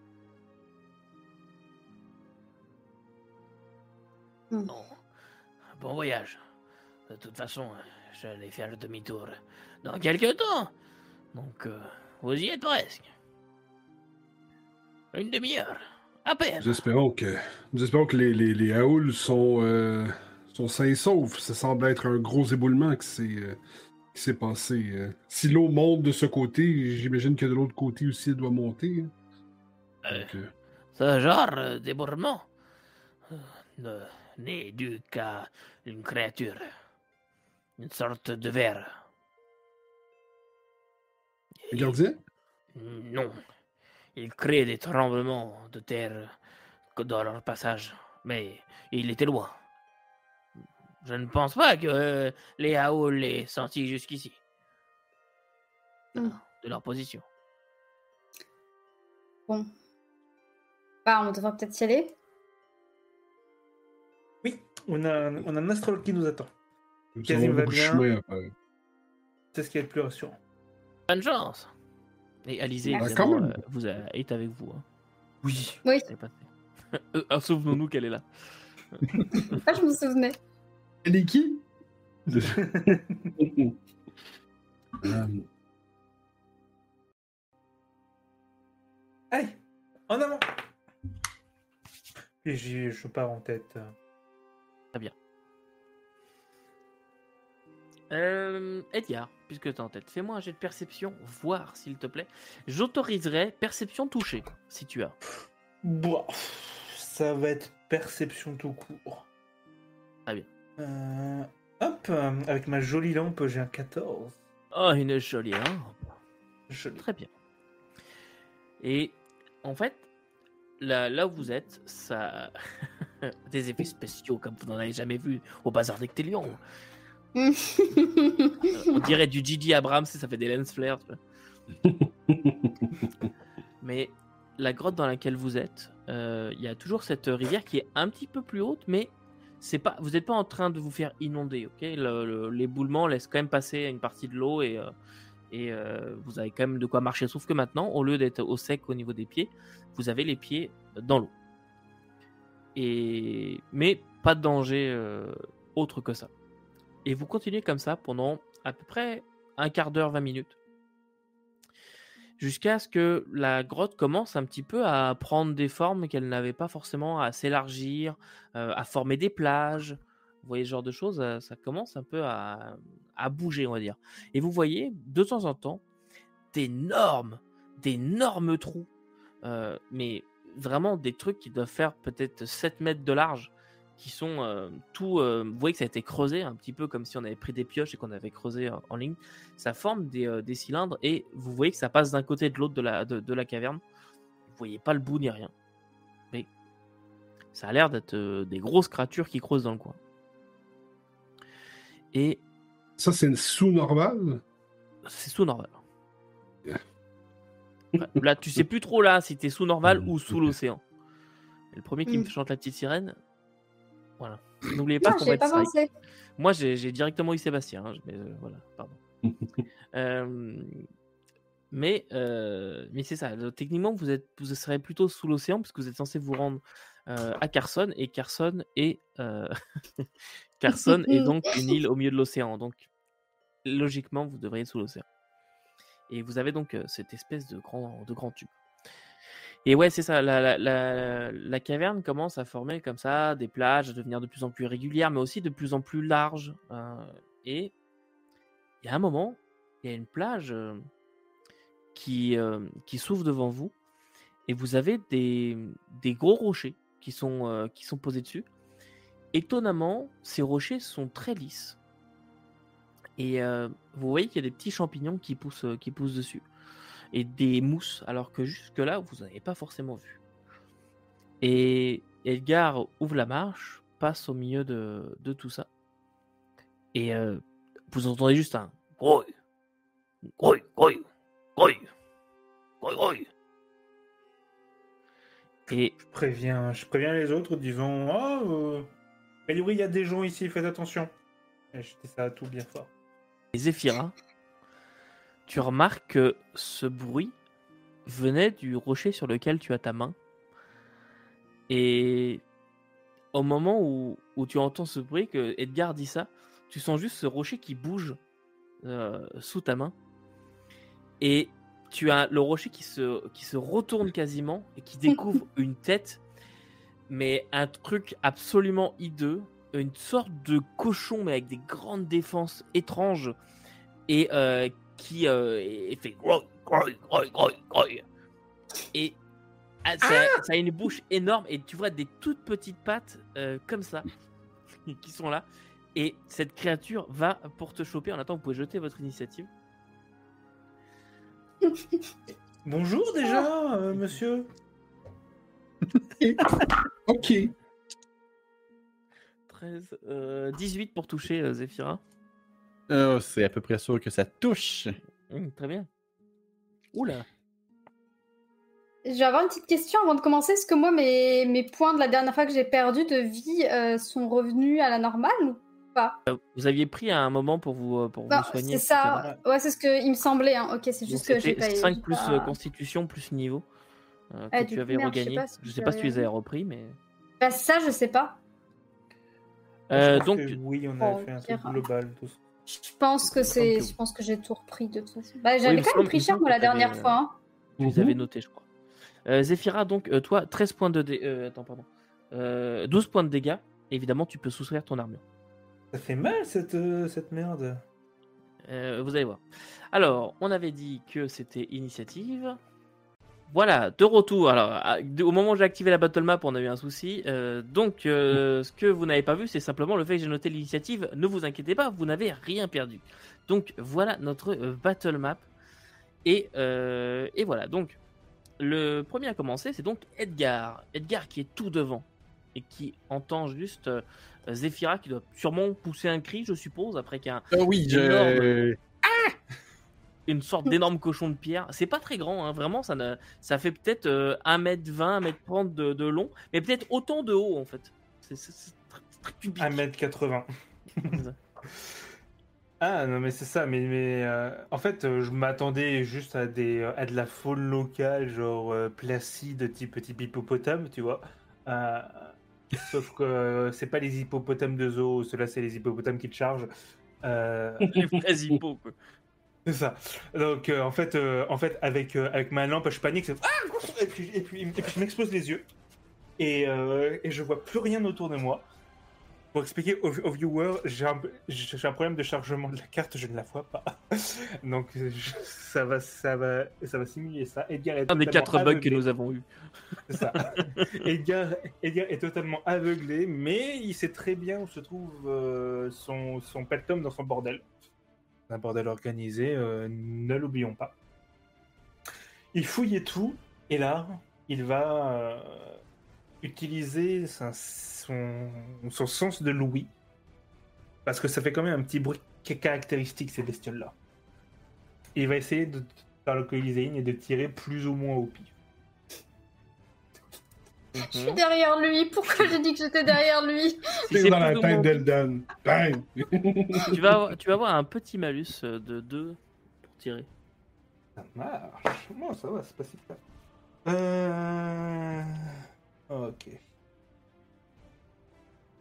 Bon voyage. De toute façon, j'allais faire le demi-tour dans quelques temps. Donc, vous y êtes presque. Une demi-heure, à peine. Nous espérons que les Haouls sont sains et saufs. Ça semble être un gros éboulement qui s'est passé. Si l'eau monte de ce côté, j'imagine que de l'autre côté aussi, elle doit monter. Ce genre d'éboulement n'est dû qu'à une créature. Une sorte de verre. Gardien ? Non. Ils créent des tremblements de terre dans leur passage. Mais il était loin. Je ne pense pas que les Haouls l'aient senti jusqu'ici. De leur position. Bon. Bah, on devrait peut-être y aller. Oui, on a un astrologue qui nous attend. Kazim va bien. C'est ce qui est le plus rassurant. Bonne chance. Et Alizé est avec vous. Hein. Oui. Souvenons-nous qu'elle est là. Ah, je me souvenais. Elle est qui? Allez, en avant. Et je pars en tête. Très bien. Edgar, puisque t'es en tête, fais-moi un jet de perception, voir s'il te plaît. J'autoriserai perception touchée, si tu as. Bon, Ça va être perception tout court. Très bien. Hop, avec ma jolie lampe, j'ai un 14. Oh, une jolie lampe. Jolie. Très bien. Et en fait, là où vous êtes, ça... des effets spéciaux comme vous n'en avez jamais vu au bazar d'Ectelion. On dirait du Gigi Abrams si ça fait des lens flares. Mais la grotte dans laquelle vous êtes, il y a toujours cette rivière qui est un petit peu plus haute, mais c'est pas, vous n'êtes pas en train de vous faire inonder. Ok, l'éboulement laisse quand même passer une partie de l'eau et vous avez quand même de quoi marcher. Sauf que maintenant, au lieu d'être au sec au niveau des pieds, vous avez les pieds dans l'eau. Mais pas de danger autre que ça. Et vous continuez comme ça pendant à peu près un quart d'heure, 20 minutes. Jusqu'à ce que la grotte commence un petit peu à prendre des formes qu'elle n'avait pas forcément, à s'élargir, à former des plages. Vous voyez ce genre de choses, ça commence un peu à bouger, on va dire. Et vous voyez, de temps en temps, d'énormes trous. Mais vraiment des trucs qui doivent faire peut-être 7 mètres de large. Qui sont vous voyez que ça a été creusé un petit peu comme si on avait pris des pioches et qu'on avait creusé en ligne. Ça forme des cylindres et vous voyez que ça passe d'un côté et de l'autre de la caverne. Vous voyez pas le bout ni rien. Mais ça a l'air d'être des grosses créatures qui creusent dans le coin. Et ça, c'est sous Norval. C'est sous Norval. Ouais, là, tu sais plus trop là si t'es sous Norval ou sous l'océan. Le premier qui me chante la petite sirène. Voilà. N'oubliez pas qu'on va être strike. Moi, j'ai directement eu Sébastien. Hein, mais voilà, pardon. Mais c'est ça. Techniquement, vous serez plutôt sous l'océan parce que vous êtes censé vous rendre à Carson. Et Carson est donc une île au milieu de l'océan. Donc, logiquement, vous devriez être sous l'océan. Et vous avez donc cette espèce de grand tube. Et ouais, c'est ça, la caverne commence à former comme ça des plages, à devenir de plus en plus régulières, mais aussi de plus en plus larges. Et il y a un moment, il y a une plage qui s'ouvre devant vous, et vous avez des gros rochers qui sont posés dessus. Étonnamment, ces rochers sont très lisses. Et vous voyez qu'il y a des petits champignons qui poussent dessus. Et des mousses, alors que jusque-là, vous n'en avez pas forcément vu. Et Edgar ouvre la marche, passe au milieu de tout ça. Et vous entendez juste un Groï Groï Groï Groï Groï Groï. Et je préviens les autres, disant mais oui, il y a des gens ici, faites attention. Et je dis ça à tout bien fort. Et Zephira, tu remarques que ce bruit venait du rocher sur lequel tu as ta main. Et au moment où tu entends ce bruit, que Edgar dit ça, tu sens juste ce rocher qui bouge sous ta main. Et tu as le rocher qui se retourne quasiment et qui découvre une tête, mais un truc absolument hideux, une sorte de cochon, mais avec des grandes défenses étranges. Et qui fait Groï Groï Groï Groï Groï et ça a une bouche énorme et tu vois des toutes petites pattes comme ça qui sont là et cette créature va pour te choper. En attendant, vous pouvez jeter votre initiative. Bonjour déjà monsieur. Ok. 13 18 pour toucher Zephira. C'est à peu près sûr que ça touche. Très bien. Oula. Je vais avoir une petite question avant de commencer. Est-ce que moi, mes points de la dernière fois que j'ai perdu de vie sont revenus à la normale ou pas? Vous aviez pris un moment pour vous soigner. C'est ça. Etc. Ouais, c'est ce qu'il me semblait. Hein. Ok, c'est juste donc, que j'ai pas eu. 5 plus constitution plus niveau que tu avais regagné. Je sais pas si tu les avais repris, mais... Bah ça, je sais pas. Donc... Oui, on a fait un truc global, tout ça. Je pense que j'ai tout repris de toute façon. Bah, j'avais quand même pris cher moi la dernière fois. Hein. Je les avais notés, je crois. Zephira, donc toi, 13 points de dégâts. 12 points de dégâts. Évidemment, tu peux soustraire ton armure. Ça fait mal cette merde. Vous allez voir. Alors, on avait dit que c'était initiative. Voilà, de retour. Alors, au moment où j'ai activé la battle map, on a eu un souci. Ce que vous n'avez pas vu, c'est simplement le fait que j'ai noté l'initiative. Ne vous inquiétez pas, vous n'avez rien perdu. Donc, voilà notre battle map. Et voilà, donc, le premier à commencer, c'est donc Edgar. Edgar qui est tout devant et qui entend juste Zephira qui doit sûrement pousser un cri, je suppose, après qu'un... une sorte d'énorme cochon de pierre. C'est pas très grand, hein, vraiment. Ça fait peut-être 1m20, 1m30 de long, mais peut-être autant de haut, en fait. C'est très cubique. 1m80. Ah, non, mais c'est ça. Mais en fait, je m'attendais juste à de la faune locale, genre placide, type petit hippopotame, tu vois. Sauf que c'est pas les hippopotames de zoo. Ceux-là, c'est les hippopotames qui te chargent. Les vrais hippos, quoi. C'est ça. Donc en fait avec ma lampe je panique, et puis je m'explose les yeux et je vois plus rien autour de moi. Pour expliquer aux viewers, j'ai un problème de chargement de la carte, je ne la vois pas. Donc ça va simuler ça. Edgar est un des 4 aveuglé. Bugs que nous avons eu. C'est ça. Edgar est totalement aveuglé, mais il sait très bien où se trouve son peltum dans son bordel. Un bordel organisé, ne l'oublions pas. Il fouille tout, et là, il va utiliser son sens de l'ouïe, parce que ça fait quand même un petit bruit caractéristique, ces bestioles-là. Il va essayer de faire localiser une et de tirer plus ou moins au pif. Je suis derrière lui, pourquoi j'ai dit que j'étais derrière lui ? C'est dans la taille d'Eldan. Bang ! Tu vas avoir un petit malus de 2 pour tirer. Ça marche. Bon, ça va, c'est pas si plat. Ok.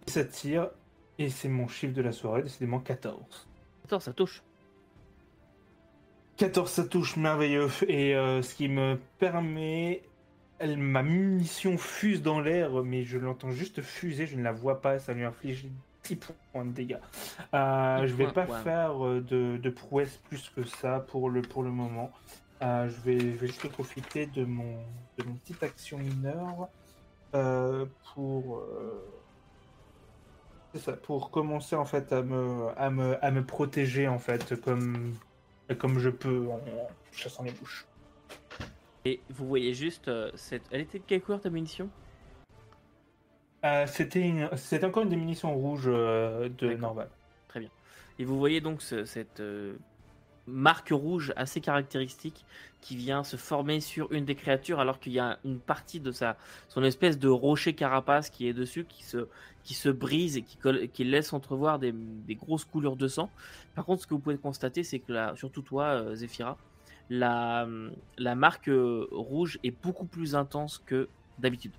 Ça tire, et c'est mon chiffre de la soirée, décidément 14. 14, ça touche. 14, ça touche, merveilleux. Et ce qui me permet... ma munition fuse dans l'air, mais je l'entends juste fuser, je ne la vois pas, ça lui inflige 10 points de dégâts. Je vais pas faire de prouesse plus que ça pour le moment. Je vais juste profiter de mon petite action mineure pour commencer en fait à me protéger en fait comme je peux en chassant les bouches. Et vous voyez juste cette... Elle était de quelle couleur ta munition ? C'était encore une des munitions rouges de Norval. Très bien. Et vous voyez donc cette marque rouge assez caractéristique qui vient se former sur une des créatures, alors qu'il y a une partie de son espèce de rocher carapace qui est dessus, qui se brise et qui laisse entrevoir des grosses coulures de sang. Par contre, ce que vous pouvez constater, c'est que là, surtout toi, Zephira, la marque rouge est beaucoup plus intense que d'habitude.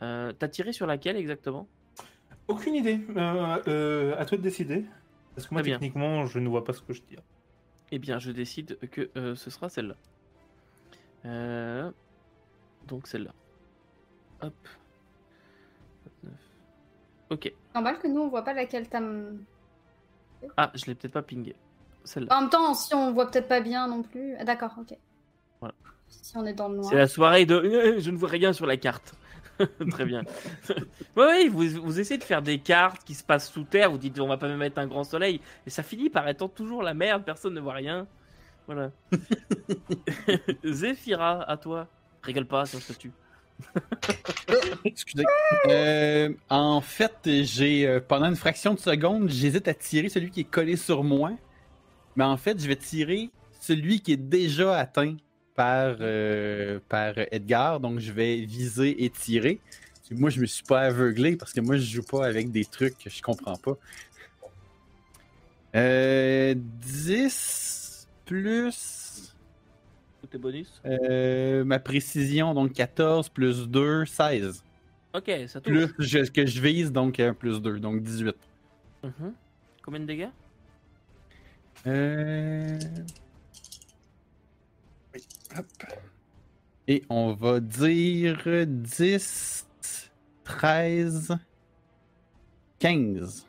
T'as tiré sur laquelle exactement ? Aucune idée. À toi de décider. Parce que moi, techniquement, je ne vois pas ce que je tire. Eh bien, je décide que ce sera celle-là. Donc celle-là. Hop. 29. Ok. Normal que nous, on voit pas laquelle t'as... Ah, je l'ai peut-être pas pingé. Celle-là. En même temps, si on voit peut-être pas bien non plus. Ah, d'accord, ok. Voilà. Si on est dans le noir. C'est la soirée de. Je ne vois rien sur la carte. Très bien. Oui, vous essayez de faire des cartes qui se passent sous terre. Vous dites, on va pas même mettre un grand soleil. Et ça finit par étant toujours la merde. Personne ne voit rien. Voilà. Zephira, à toi. Rigole pas, sinon je te tue. Excusez. En fait, j'ai pendant une fraction de seconde, j'hésite à tirer celui qui est collé sur moi. Mais en fait, je vais tirer celui qui est déjà atteint par Edgar. Donc, je vais viser et tirer. Parce que moi, je me suis pas aveuglé parce que moi, je joue pas avec des trucs que je comprends pas. 10 plus... Tout est bonus. Ma précision, donc 14 plus 2, 16. Ok, ça touche. Plus que je vise, donc plus 2, donc 18. Mm-hmm. Combien de dégâts ? Oui, hop. Et on va dire 10, 13, 15.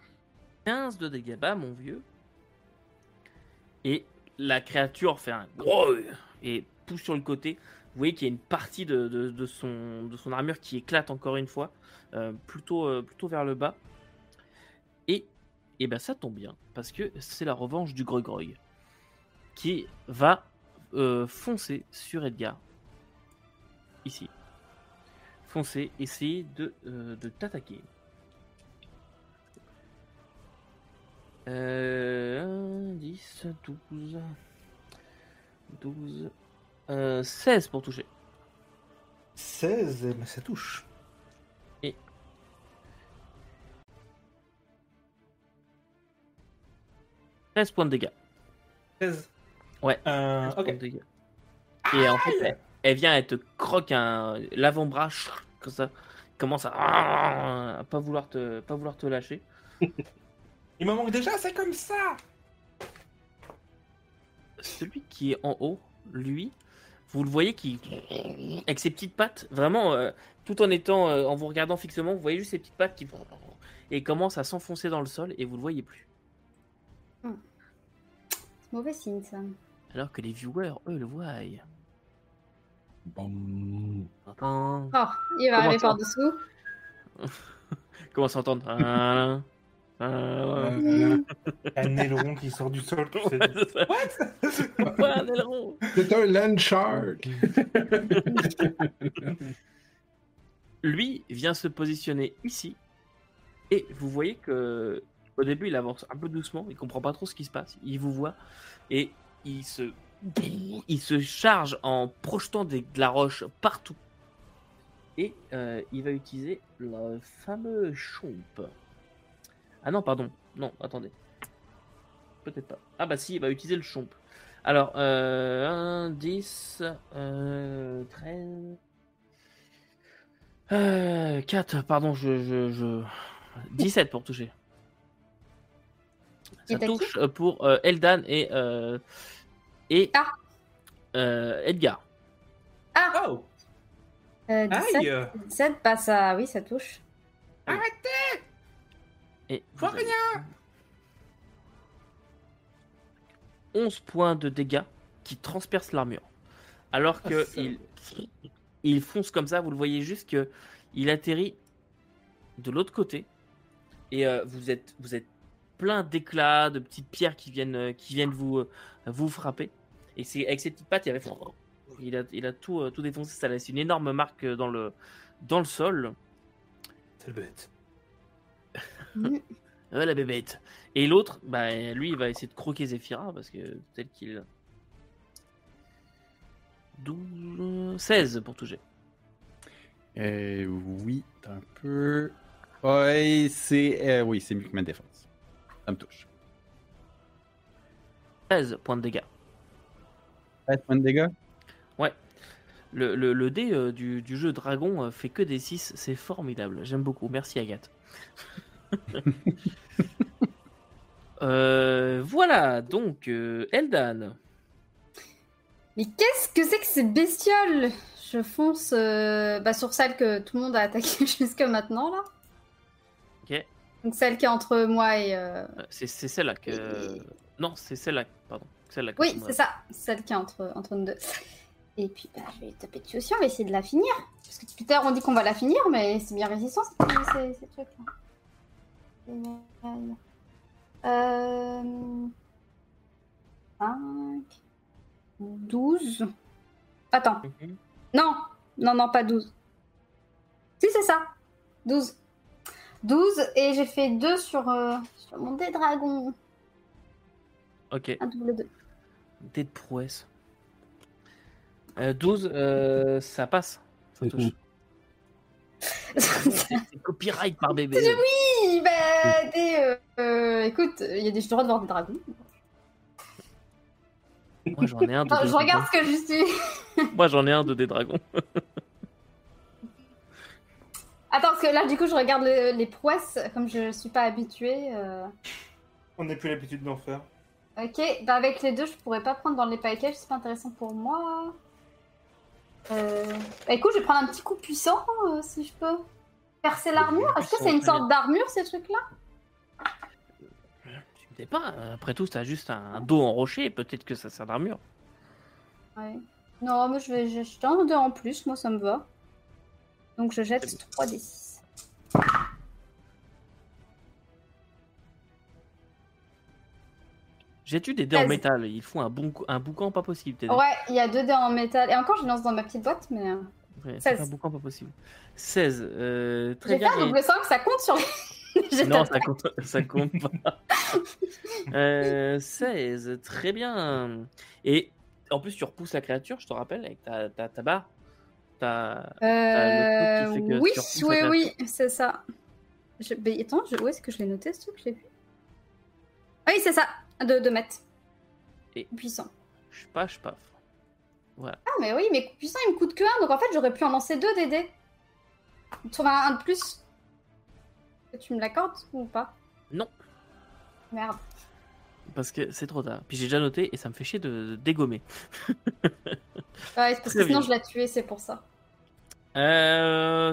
15 de dégâts bas, mon vieux. Et la créature fait un gros et touche sur le côté. Vous voyez qu'il y a une partie de son armure qui éclate encore une fois, plutôt vers le bas. Et ben ça tombe bien, parce que c'est la revanche du Groï Groï qui va foncer sur Edgar. Ici. Foncer, essayer de t'attaquer. Un, 10, 12... 12... 16 pour toucher. 16, mais ça touche. Et... points de dégâts. 16. Ouais, 13 okay. Points de dégâts. Et en fait, elle vient, elle te croque l'avant-bras, comme ça, commence à pas vouloir te lâcher. Il me manque déjà, c'est comme ça. Celui qui est en haut, lui, vous le voyez qui, avec ses petites pattes, vraiment, tout en étant, en vous regardant fixement, vous voyez juste ses petites pattes qui et commence à s'enfoncer dans le sol et vous le voyez plus. Oh. C'est mauvais signe ça. Alors que les viewers, eux, le voient. Bon. Oh, il va arriver par dessous. Comment s'entendre? Un aileron qui sort du sol. Tu sais. What? C'est quoi un aileron? C'est un land shark. Lui vient se positionner ici et vous voyez que au début il avance un peu doucement, il comprend pas trop ce qui se passe, il vous voit et il se charge en projetant de la roche partout et il va utiliser le fameux chomp. Ah non, pardon. Non, attendez. Peut-être pas. Ah bah si, il va utiliser le chomp. Alors, 1, 10, 13... 4, pardon, 17 pour toucher. Ça touche pour Eldan et Edgar. Ah oh. 17 passe à... Oui, ça touche. Arrêtez. Et vous avez 11 points de dégâts qui transpercent l'armure. Alors que il fonce comme ça, vous le voyez juste que il atterrit de l'autre côté et vous êtes plein d'éclats, de petites pierres qui viennent vous frapper. Et c'est avec ses petites pattes, il a tout défoncé, ça laisse une énorme marque dans le sol. C'est le bête. La bébête. Et l'autre, bah, lui, il va essayer de croquer Zephira parce que peut-être qu'il... 12... 16 pour toucher. Oui, un peu... Ouais, c'est mieux que ma défense. Ça me touche. 13 points de dégâts. 13 points de dégâts? Ouais. Le dé du jeu Dragon fait que des 6, c'est formidable. J'aime beaucoup. Merci Agathe. Voilà, donc Eldan. Mais qu'est-ce que c'est que ces bestioles? Je fonce sur celle que tout le monde a attaquée jusqu'à maintenant là. Ok. Donc celle qui est entre moi et. C'est celle-là que. Et... Non, c'est celle-là. Pardon. Celle-là. Oui, c'est ça. Celle qui est entre nous deux. Et puis je vais taper dessus aussi. On va essayer de la finir. Parce que tout à l'heure on dit qu'on va la finir, mais c'est bien résistant ces trucs-là. Cinq... 12... Attends. Non, pas 12. Si, c'est ça. 12. 12, et j'ai fait 2 sur mon dé dragon. Ok. Un double 2. Dé de prouesse. 12, ça passe. Ça touche. Cool. C'est copyright par bébé. Oui, écoute, il y a des droits de voir des dragons. Moi j'en ai un de. Je regarde ce que je suis. Moi j'en ai un de des dragons. Attends, parce que là du coup je regarde les prouesses comme je suis pas habituée. On n'a plus l'habitude d'en faire. Ok, bah avec les deux je pourrais pas prendre dans les packages, c'est pas intéressant pour moi. Écoute, je vais prendre un petit coup puissant si je peux percer l'armure. Est-ce que c'est une sorte d'armure ces trucs-là? Je sais pas. Après tout, t'as juste un dos en rocher. Peut-être que ça sert d'armure. Ouais. Non, mais je vais jeter un dé en plus, moi ça me va. Donc je jette 3d6. J'ai-tu des dés en métal? Ils font un boucan pas possible. Ouais, il y a 2 dés en métal. Et encore, je lance dans ma petite boîte, mais... Ouais, c'est un boucan pas possible. 16. Très bien. J'ai fait un double 5, ça compte sur les... Non, ça compte pas. 16, très bien. Et en plus, tu repousses la créature, je te rappelle, avec ta barre. Oui, c'est ça. Mais attends, où est-ce que je l'ai noté, ce truc? Je l'ai vu. Ah oui, c'est ça, de 2 mètres. Et puissant. Je paf, paf. Voilà. Ah, mais oui, mais puissant, il me coûte que 1, donc en fait, j'aurais pu en lancer 2 des dés. Trouver un de plus. Tu me l'accordes ou pas? Non. Merde. Parce que c'est trop tard. Puis j'ai déjà noté et ça me fait chier de dégommer. Ouais, c'est parce que sinon je l'ai tué, c'est pour ça.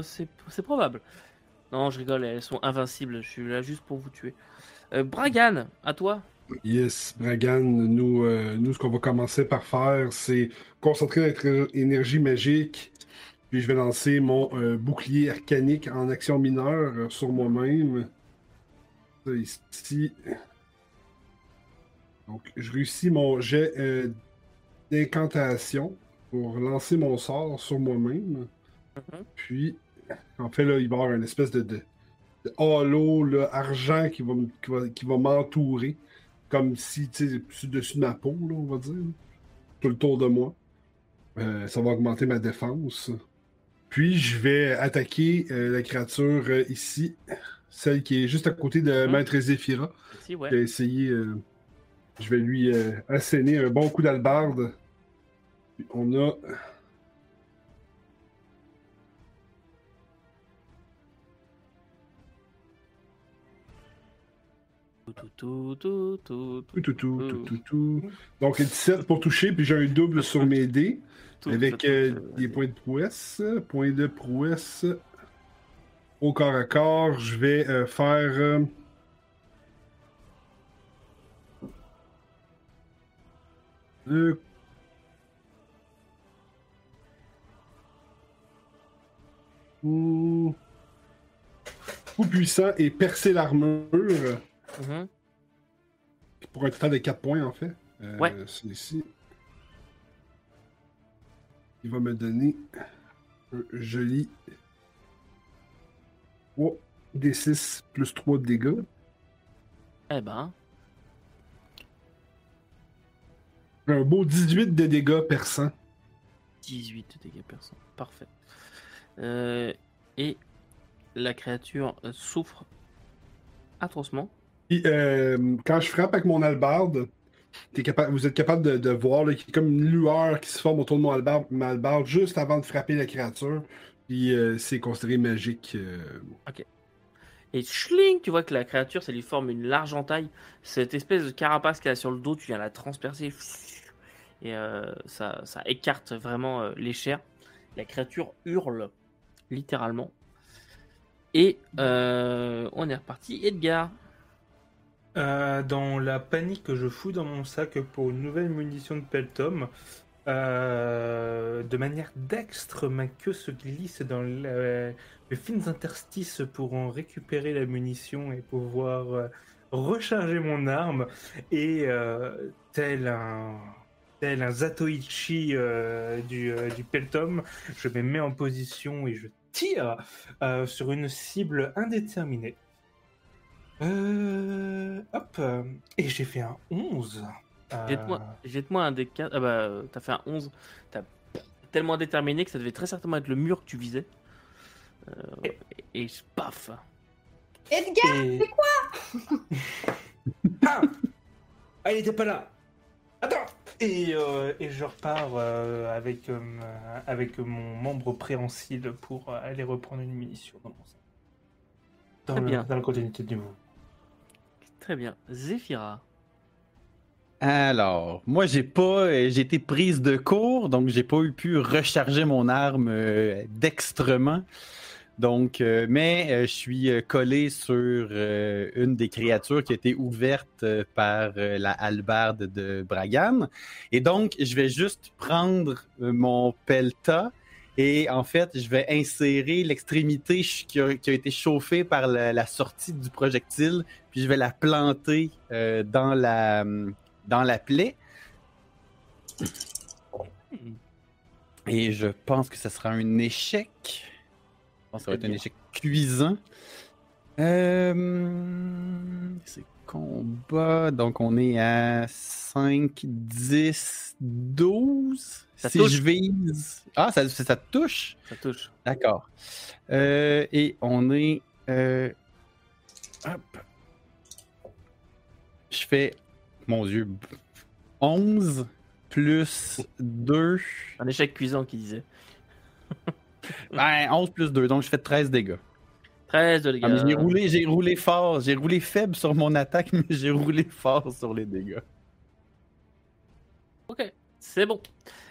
C'est probable. Non, je rigole, elles sont invincibles. Je suis là juste pour vous tuer. Bragan, à toi. Yes, Bragan, nous ce qu'on va commencer par faire, c'est concentrer notre énergie magique. Puis je vais lancer mon bouclier arcanique en action mineure sur moi-même. Ça, ici... Donc, je réussis mon jet d'incantation pour lancer mon sort sur moi-même. Mm-hmm. Puis, en fait, là, il va y avoir une espèce de halo là, argent qui va m'entourer. Comme si, tu sais, dessus de ma peau, là, on va dire. Tout le tour de moi. Ça va augmenter ma défense. Puis, je vais attaquer la créature ici. Celle qui est juste à côté de Maître Zephira. Si, ouais. Je vais essayer... Je vais lui asséner un bon coup d'albarde. On a... Donc, 17 pour toucher, puis j'ai un double sur mes dés. Avec des points de prouesse. Points de prouesse. Au corps à corps, je vais faire... Coup puissant et percer l'armure. Mm-hmm. Pour un total de 4 points, en fait. Ouais. Celui-ci. Il va me donner un joli 3d6 plus 3 de dégâts. Eh ben. Un beau 18 de dégâts perçants. 18 de dégâts perçants, parfait. Et la créature souffre atrocement. Et, quand je frappe avec mon hallebarde, vous êtes capable de voir là, qu'il y a comme une lueur qui se forme autour de mon hallebarde juste avant de frapper la créature. Puis c'est considéré magique. Ok. Et schling, tu vois que la créature, ça lui forme une large entaille. Cette espèce de carapace qu'elle a sur le dos, tu viens la transpercer. Et ça écarte vraiment les chairs. La créature hurle, littéralement. Et on est reparti. Edgar. Dans la panique que je fous dans mon sac pour une nouvelle munition de Peltom, de manière dextre, ma queue se glisse dans les fines interstices pour en récupérer la munition et pouvoir recharger mon arme. Et tel un Zatoichi du Peltom, je me mets en position et je tire sur une cible indéterminée. Hop. Et j'ai fait un 11. Jette-moi un des 4. Ah bah, t'as fait un 11. T'as tellement déterminé que ça devait très certainement être le mur que tu visais. Et paf. Edgar, et... c'est quoi? Ah, elle était pas là. Attends. Et je repars avec mon membre préhensile pour aller reprendre une munition dans mon sac. Dans la continuité du mouvement. Très bien. Zephira. Alors, moi j'ai été prise de court, donc j'ai pas pu recharger mon arme dextrement. Donc, je suis collé sur une des créatures qui a été ouverte par la hallebarde de Bragan. Et donc, je vais juste prendre mon pelta et en fait, je vais insérer l'extrémité qui a été chauffée par la sortie du projectile, puis je vais la planter dans la plaie. Et je pense que ce sera un échec. Je pense que ça va être un échec cuisant. C'est combat. Donc, on est à 5, 10, 12. Ça si touche. Je vise... Ah, ça touche? Ça touche. D'accord. Et on est... Hop. Je fais... Mon Dieu. 11 plus 2. Un échec cuisant qui disait. 11 plus 2, donc je fais 13 dégâts. 13 de dégâts. Ah, j'ai roulé fort. J'ai roulé faible sur mon attaque, mais j'ai roulé fort sur les dégâts. Ok, c'est bon.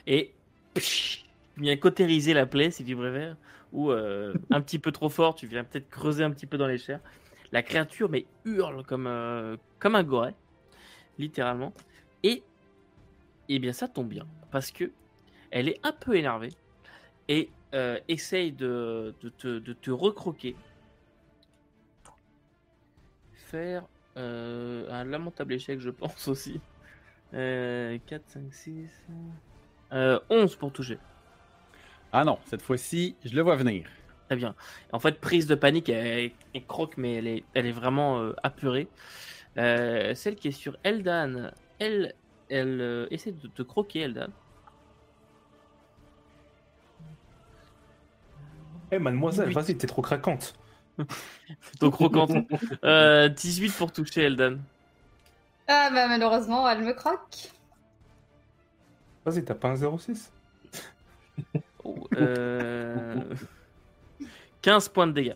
Et psh, tu viens cautériser la plaie, si tu préfères, ou un petit peu trop fort, tu viens peut-être creuser un petit peu dans les chairs. La créature, mais hurle comme un goret, littéralement. Et bien, ça tombe bien, parce que elle est un peu énervée. Et... essaye de te recroquer. Faire un lamentable échec, je pense aussi. 4, 5, 6... 11 pour toucher. Ah non, cette fois-ci, je le vois venir. Très bien. En fait, prise de panique, elle croque, mais elle est vraiment apurée. Celle qui est sur Eldan, elle essaie de te croquer, Eldan. Eh hey, mademoiselle, 18. Vas-y, t'es trop craquante. Trop croquante. 18 pour toucher, Eldan. Ah bah malheureusement, elle me croque. Vas-y, t'as pas un 0,6. Oh, 15 points de dégâts.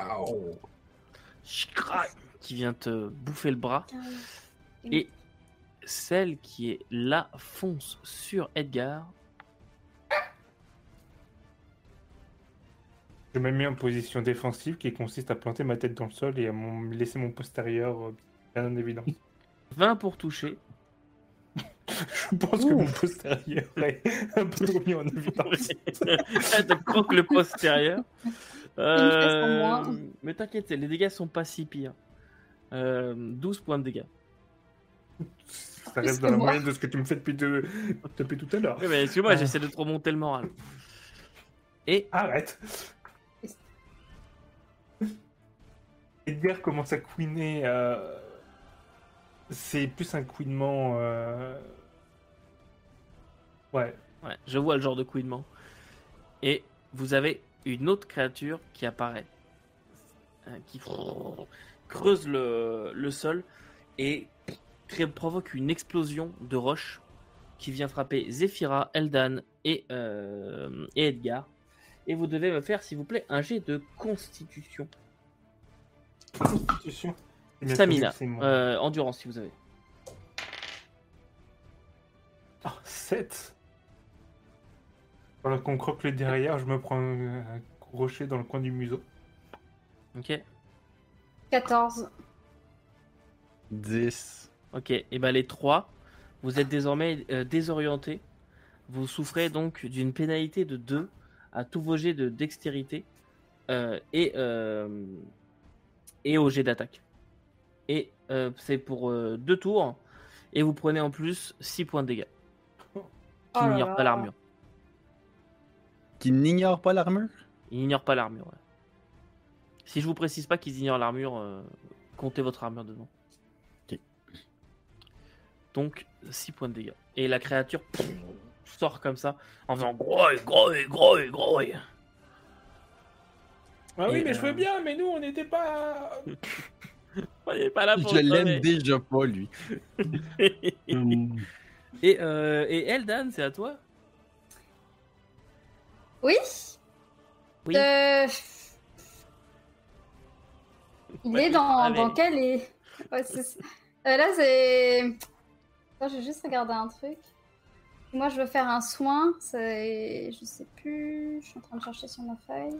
Ow. Chicra, qui vient te bouffer le bras. Et celle qui est là fonce sur Edgar. Je me mets en position défensive qui consiste à planter ma tête dans le sol et à laisser mon postérieur bien en évidence. 20 pour toucher. Je pense que mon postérieur est un peu trop mis en évidence. Elle te croque le postérieur. Mais t'inquiète, les dégâts sont pas si pires. 12 points de dégâts. Ça reste dans la moyenne de ce que tu me fais depuis tout à l'heure. Oui, mais excuse-moi, j'essaie de te remonter le moral. Et... Arrête. Edgar commence à couiner. C'est plus un couinement. Ouais. Je vois le genre de couinement. Et vous avez une autre créature qui apparaît, qui creuse le sol et provoque une explosion de roches qui vient frapper Zephira, Eldan et Edgar. Et vous devez me faire, s'il vous plaît, un jet de constitution. Stamina, endurance si vous avez. 7. Alors qu'on croque le derrière, je me prends un crochet dans le coin du museau. Ok. 14. 10. Ok, et ben les 3, vous êtes désormais désorientés. Vous souffrez donc d'une pénalité de 2 à tous vos jets de dextérité et au jet d'attaque. Et c'est pour 2 tours. Et vous prenez en plus 6 points de dégâts. Qui n'ignore pas l'armure. Il n'ignore pas l'armure, ouais. Si je vous précise pas qu'ils ignorent l'armure, comptez votre armure devant. Okay. Donc 6 points de dégâts. Et la créature sort comme ça en faisant groï, groï, groï, groï. Ah oui, mais je veux bien, mais nous, on n'était pas... on n'était pas là pour... Je l'aime déjà pas, lui. Et Eldan, c'est à toi? Oui. Il est dans quel est... Ouais, là, c'est... Attends, j'ai juste regardé un truc. Moi, je veux faire un soin. Je sais plus... Je suis en train de chercher sur ma feuille.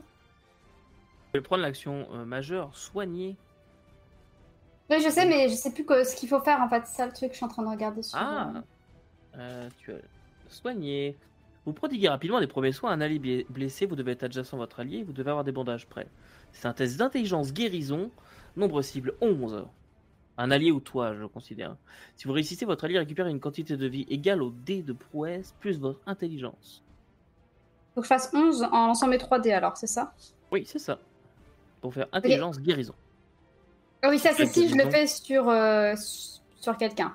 Vous pouvez prendre l'action majeure, soigner. Oui, je sais, mais je sais plus ce qu'il faut faire en fait. C'est ça le truc que je suis en train de regarder sur. Ah, tu as soigné. Vous prodiguez rapidement des premiers soins à un allié blessé. Vous devez être adjacent à votre allié. Vous devez avoir des bandages prêts. C'est un test d'intelligence guérison. Nombre cible 11. Un allié ou toi, je le considère. Si vous réussissez, votre allié récupère une quantité de vie égale au dé de prouesse plus votre intelligence. Faut que je fasse 11 en lançant mes 3 dés alors, c'est ça? Oui, c'est ça. Pour faire intelligence, guérison. Ah oui, ça c'est si je le fais sur, sur quelqu'un.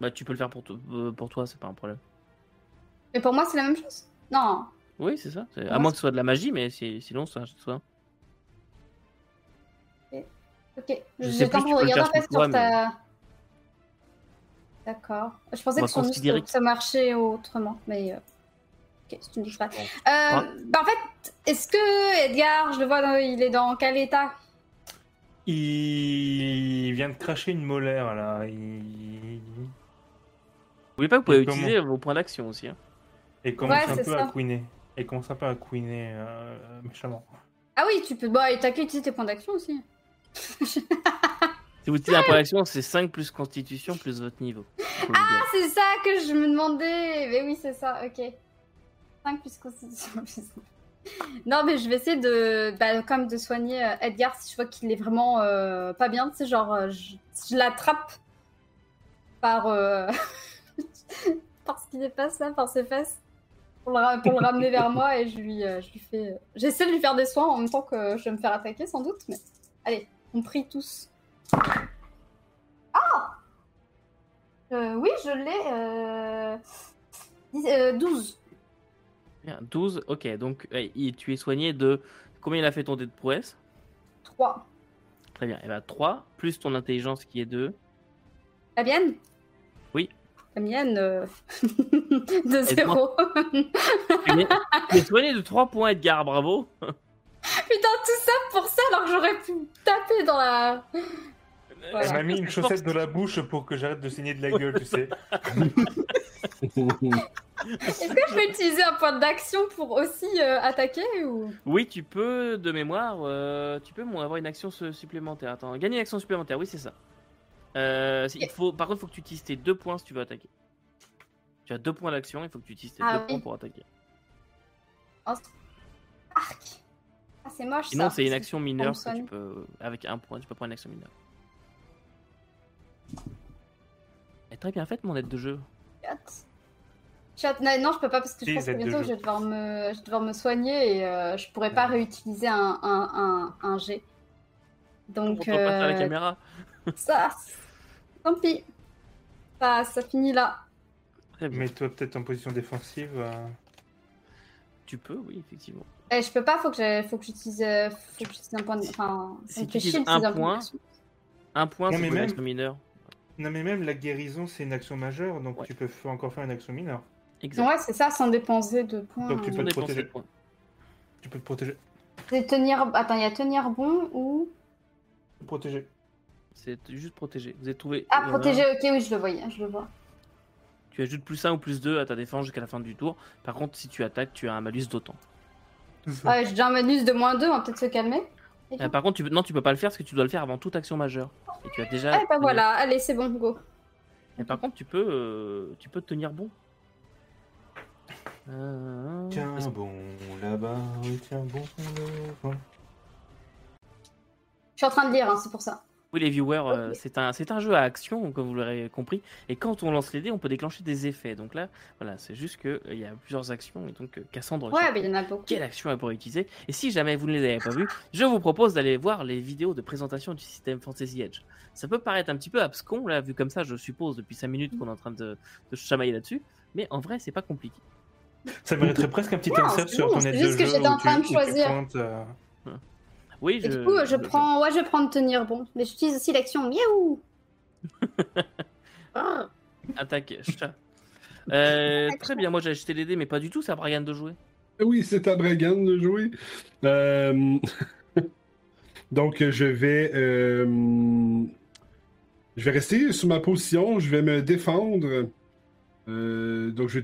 Bah tu peux le faire pour toi, c'est pas un problème. Mais pour moi c'est la même chose? Non. Oui, c'est ça. À moins que ce soit de la magie, mais sinon ça soit... Ok, je vais quand même regarder en fait sur ta... D'accord. Je pensais que son histoire ça marchait autrement, mais... Ok, si tu me dis pas. Bah en fait, est-ce que Edgar, je le vois, il est dans quel état? Il vient de cracher une molaire, là. N'oubliez pas que vous pouvez utiliser vos points d'action aussi. Hein. Et commence un peu à couiner. Et commence un peu à couiner méchamment. Ah oui, tu peux... Bah, t'as qu'à utiliser tes points d'action aussi. Si vous utilisez un point d'action, c'est 5 plus constitution plus votre niveau. Ah, c'est ça que je me demandais. Mais oui, c'est ça, ok. 5 plus constitution plus... Non, mais je vais essayer de, comme de soigner Edgar si je vois qu'il est vraiment pas bien. Tu sais, genre, je l'attrape par, par ce qui dépasse là, par ses fesses, pour le ramener vers moi et je lui fais. J'essaie de lui faire des soins en même temps que je vais me faire attaquer sans doute. Mais allez, on prie tous. Ah oui, je l'ai. 12. 12, ok, donc tu es soigné de... Combien il a fait ton dé de prouesse? 3. Très bien, et bien 3, plus ton intelligence qui est 2. La mienne? Oui. La mienne, de 0. Tu es soigné de 3 points, Edgar, bravo. Putain, tout ça pour ça, alors que j'aurais pu taper dans la... Voilà. Elle m'a mis une chaussette dans la bouche pour que j'arrête de saigner de la gueule, tu sais. Est-ce que je peux utiliser un point d'action pour aussi attaquer ou... Oui, tu peux, de mémoire, tu peux avoir une action supplémentaire. Attends, gagner une action supplémentaire, oui, c'est ça. Par contre, il faut que tu utilises tes 2 points si tu veux attaquer. Tu as 2 points d'action, il faut que tu utilises tes 2 points pour attaquer. Oh, c'est moche. Sinon, ça. Non, c'est une action mineure. Que tu peux, avec 1 point, tu peux prendre une action mineure. Elle est très bien faite, mon aide de jeu. Non, je peux pas parce que je pense que bientôt je vais devoir me soigner et je pourrais pas réutiliser un G. Donc. On pas la caméra. Ça, tant pis. Ça finit là. Mets-toi peut-être en position défensive. Tu peux, oui, effectivement. Je peux pas, faut que j'utilise un point. Enfin, si tu utilises un point, c'est une action mineure. Non, mais même la guérison, c'est une action majeure, donc tu peux encore faire une action mineure. Exact. Ouais, c'est ça, sans dépenser de points. Donc tu peux te protéger. Tu peux te protéger. C'est tenir... Attends, il y a tenir bon ou... Protéger. C'est juste protéger. Vous avez trouvé... Ah, protéger, ok, oui, je le vois. Tu ajoutes plus 1 ou plus 2 à ta défense jusqu'à la fin du tour. Par contre, si tu attaques, tu as un malus d'autant. Ouais, j'ai déjà un malus de moins 2, on va peut-être se calmer. Par contre, non, tu peux pas le faire parce que tu dois le faire avant toute action majeure. Et tu as déjà... Ah, bah voilà, allez, c'est bon, go. Et par contre, tu peux tenir bon. Tiens bon là-bas, tiens bon là-bas. Je suis en train de lire, hein, c'est pour ça. Oui, les viewers, c'est un jeu à action, comme vous l'aurez compris. Et quand on lance les dés, on peut déclencher des effets. Donc là, voilà, c'est juste qu'il y a plusieurs actions. Et donc, Cassandre, mais il y en a beaucoup. Quelle action elle pourrait utiliser? Et si jamais vous ne les avez pas vues, je vous propose d'aller voir les vidéos de présentation du système Fantasy Edge. Ça peut paraître un petit peu abscon, là, vu comme ça, je suppose, depuis 5 minutes qu'on est en train de chamailler là-dessus. Mais en vrai, c'est pas compliqué. Ça mériterait presque un petit insert sur ton aide de jeu. C'est juste que j'étais en train de choisir. Oui, et du coup, je prends de tenir bon. Mais j'utilise aussi l'action miaou. Attaque, chat. Très bien, moi j'ai acheté les dés, mais pas du tout, c'est à Bragan de jouer. Oui, c'est à Bragan de jouer. Donc, je vais rester sur ma position, je vais me défendre. Donc, je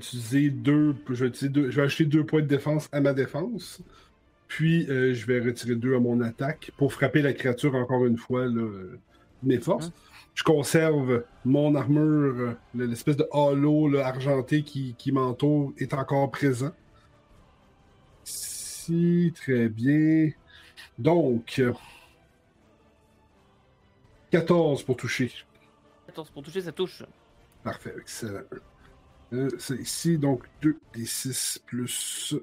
vais acheter 2 points de défense à ma défense. Puis, je vais retirer 2 à mon attaque pour frapper la créature encore une fois, là, mes forces. Je conserve mon armure, l'espèce de halo là, argenté qui m'entoure est encore présent. Si, très bien. Donc, 14 pour toucher. 14 pour toucher, ça touche. Parfait, excellent. C'est ici, donc 2d6 plus...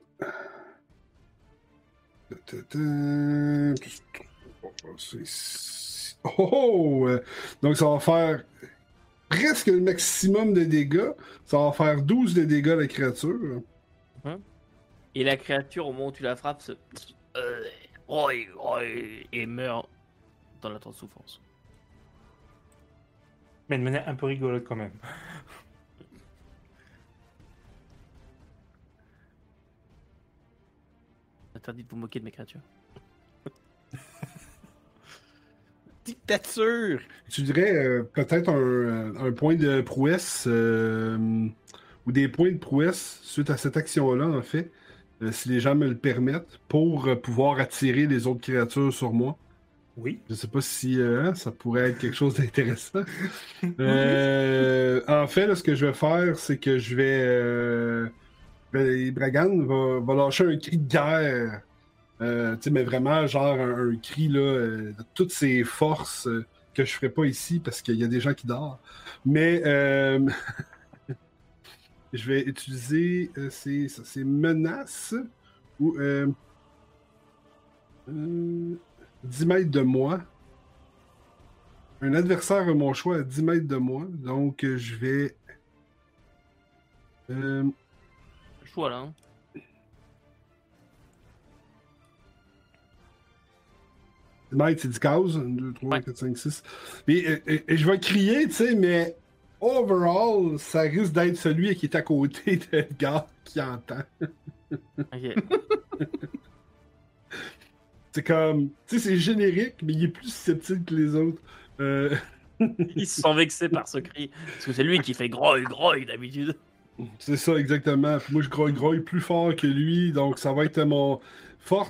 Oh! Donc ça va faire presque le maximum de dégâts. Ça va faire 12 de dégâts à la créature. Et la créature, au moment où tu la frappes, se... et meurt dans la souffrance. Mais de manière un peu rigolote quand même. Interdit de vous moquer de mes créatures. Dictature! Tu dirais peut-être un point de prouesse ou des points de prouesse suite à cette action-là, en fait, si les gens me le permettent, pour pouvoir attirer les autres créatures sur moi. Oui. Je sais pas si ça pourrait être quelque chose d'intéressant. En fait, là, ce que je vais faire, c'est que je vais... Bragan va lâcher un cri de guerre. Tu sais, mais vraiment, genre un cri là, de toutes ses forces que je ferai pas ici parce qu'il y a des gens qui dorment. Mais je vais utiliser ces menaces ou 10 mètres de moi. Un adversaire à mon choix à 10 mètres de moi. Donc, je vais. Voilà. Mike, c'est 10 cases. 1, 2, 3, 4, 5, 6. Et je vais crier, tu sais, mais overall, ça risque d'être celui qui est à côté de Edgar qui entend. Ok. C'est comme. Tu sais, c'est générique, mais il est plus susceptible que les autres. Ils se sont vexés par ce cri. Parce que c'est lui qui fait groï groï d'habitude. C'est ça, exactement. Moi, je groï groï plus fort que lui, donc ça va être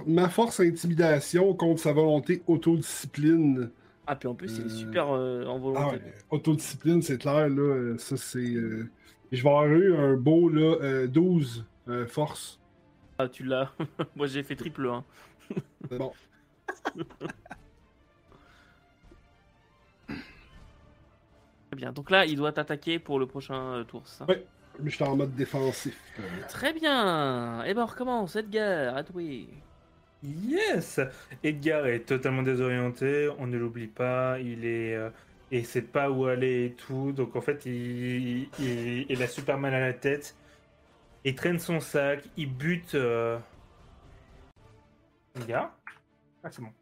ma force intimidation contre sa volonté autodiscipline. Ah, puis en plus, c'est super en volonté. Ah, ouais. Autodiscipline, c'est clair, là. Ça, c'est... Je vais avoir eu un beau, là, 12 force. Ah, tu l'as. Moi, j'ai fait triple 1. C'est bon. Très bien. Donc là, il doit t'attaquer pour le prochain tour, c'est ça? Oui. Mais j'étais en mode défensif. Très bien. Et ben on recommence. Edgar, à toi. Yes. Edgar est totalement désorienté. On ne l'oublie pas. Il est et sait pas où aller et tout. Donc en fait, il a super mal à la tête. Il traîne son sac. Il bute. Edgar. Ah c'est bon.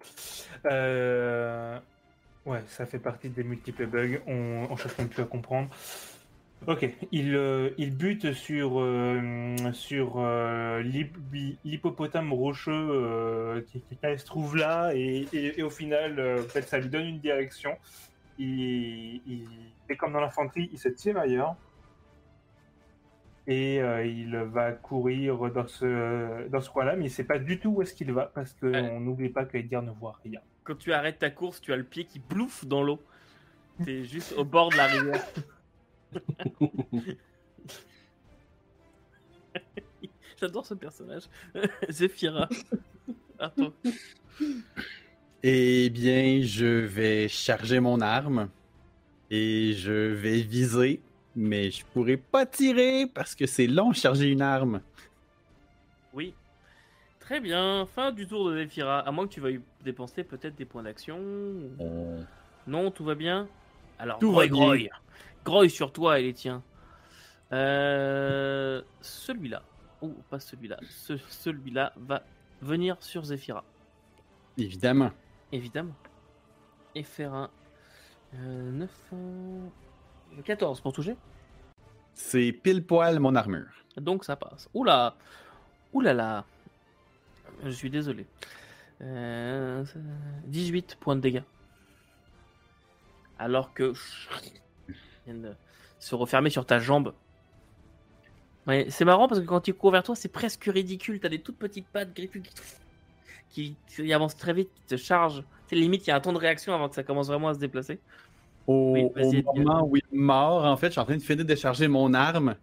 Ouais, ça fait partie des multiples bugs. On cherche même plus à comprendre. Ok, il bute sur l'hippopotame rocheux qui se trouve là et au final en fait, ça lui donne une direction. Et comme dans l'infanterie, il se tire ailleurs et il va courir dans ce coin-là, mais il sait pas du tout où est-ce qu'il va parce qu'on n'oublie pas que Edgar ne voit rien. Quand tu arrêtes ta course, tu as le pied qui plouffe dans l'eau. T'es juste au bord de la rivière. J'adore ce personnage. Zephira. Attends. Eh bien, je vais charger mon arme et je vais viser, mais je pourrai pas tirer parce que c'est long charger une arme. Oui. Très bien. Fin du tour de Zephira. À moins que tu veuilles dépenser peut-être des points d'action. Non, tout va bien. Alors, groï groï. Groï sur toi et les tiens. Celui-là. Oh, pas celui-là. Celui-là va venir sur Zephira. Évidemment. Évidemment. Et faire un 14 pour toucher. C'est pile poil mon armure. Donc ça passe. Oula. Oulala. Je suis désolé. 18 points de dégâts. Alors que... se refermer sur ta jambe. Ouais, c'est marrant parce que quand il court vers toi, c'est presque ridicule. T'as des toutes petites pattes griffues qui... qui avance très vite, qui te charge. C'est limite, il y a un temps de réaction avant que ça commence vraiment à se déplacer. Au moment où il meurt, en fait, je suis en train de finir de décharger mon arme.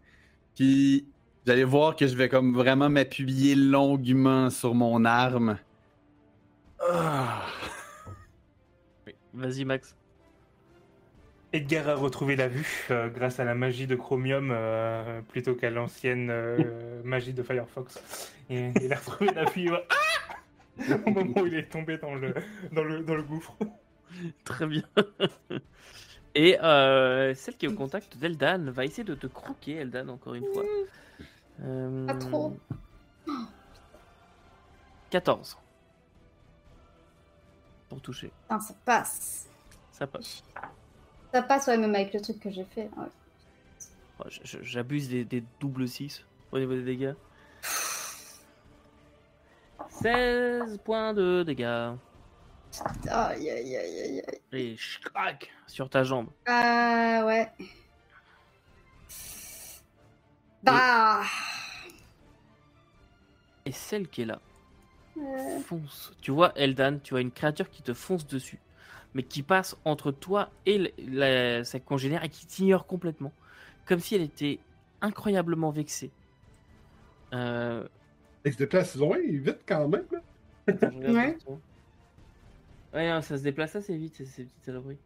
Puis, vous allez voir que je vais comme vraiment m'appuyer longuement sur mon arme. Ah. Oui. Vas-y, Max. Edgar a retrouvé la vue grâce à la magie de Chromium plutôt qu'à l'ancienne magie de Firefox. Et il a retrouvé la vue au moment où il est tombé dans le gouffre. Très bien. Et celle qui est au contact d'Eldan va essayer de te croquer, Eldan, encore une fois. Pas trop. 14. Pour toucher. Non, ça passe. Ça passe. Ça passe, ouais, même avec le truc que j'ai fait. Ouais. J'abuse des doubles 6 au niveau des dégâts. 16 points de dégâts. Aïe, aïe, aïe, aïe, aïe. Et crac sur ta jambe. Ah ouais. Bah. Et celle qui est là. Fonce. Tu vois, Eldan, tu vois une créature qui te fonce dessus, mais qui passe entre toi et sa congénère et qui t'ignore complètement. Comme si elle était incroyablement vexée. Elle se déplace loin, vite quand même. Attends, ouais. Ouais, non, ça se déplace assez vite, ces petites saloperies.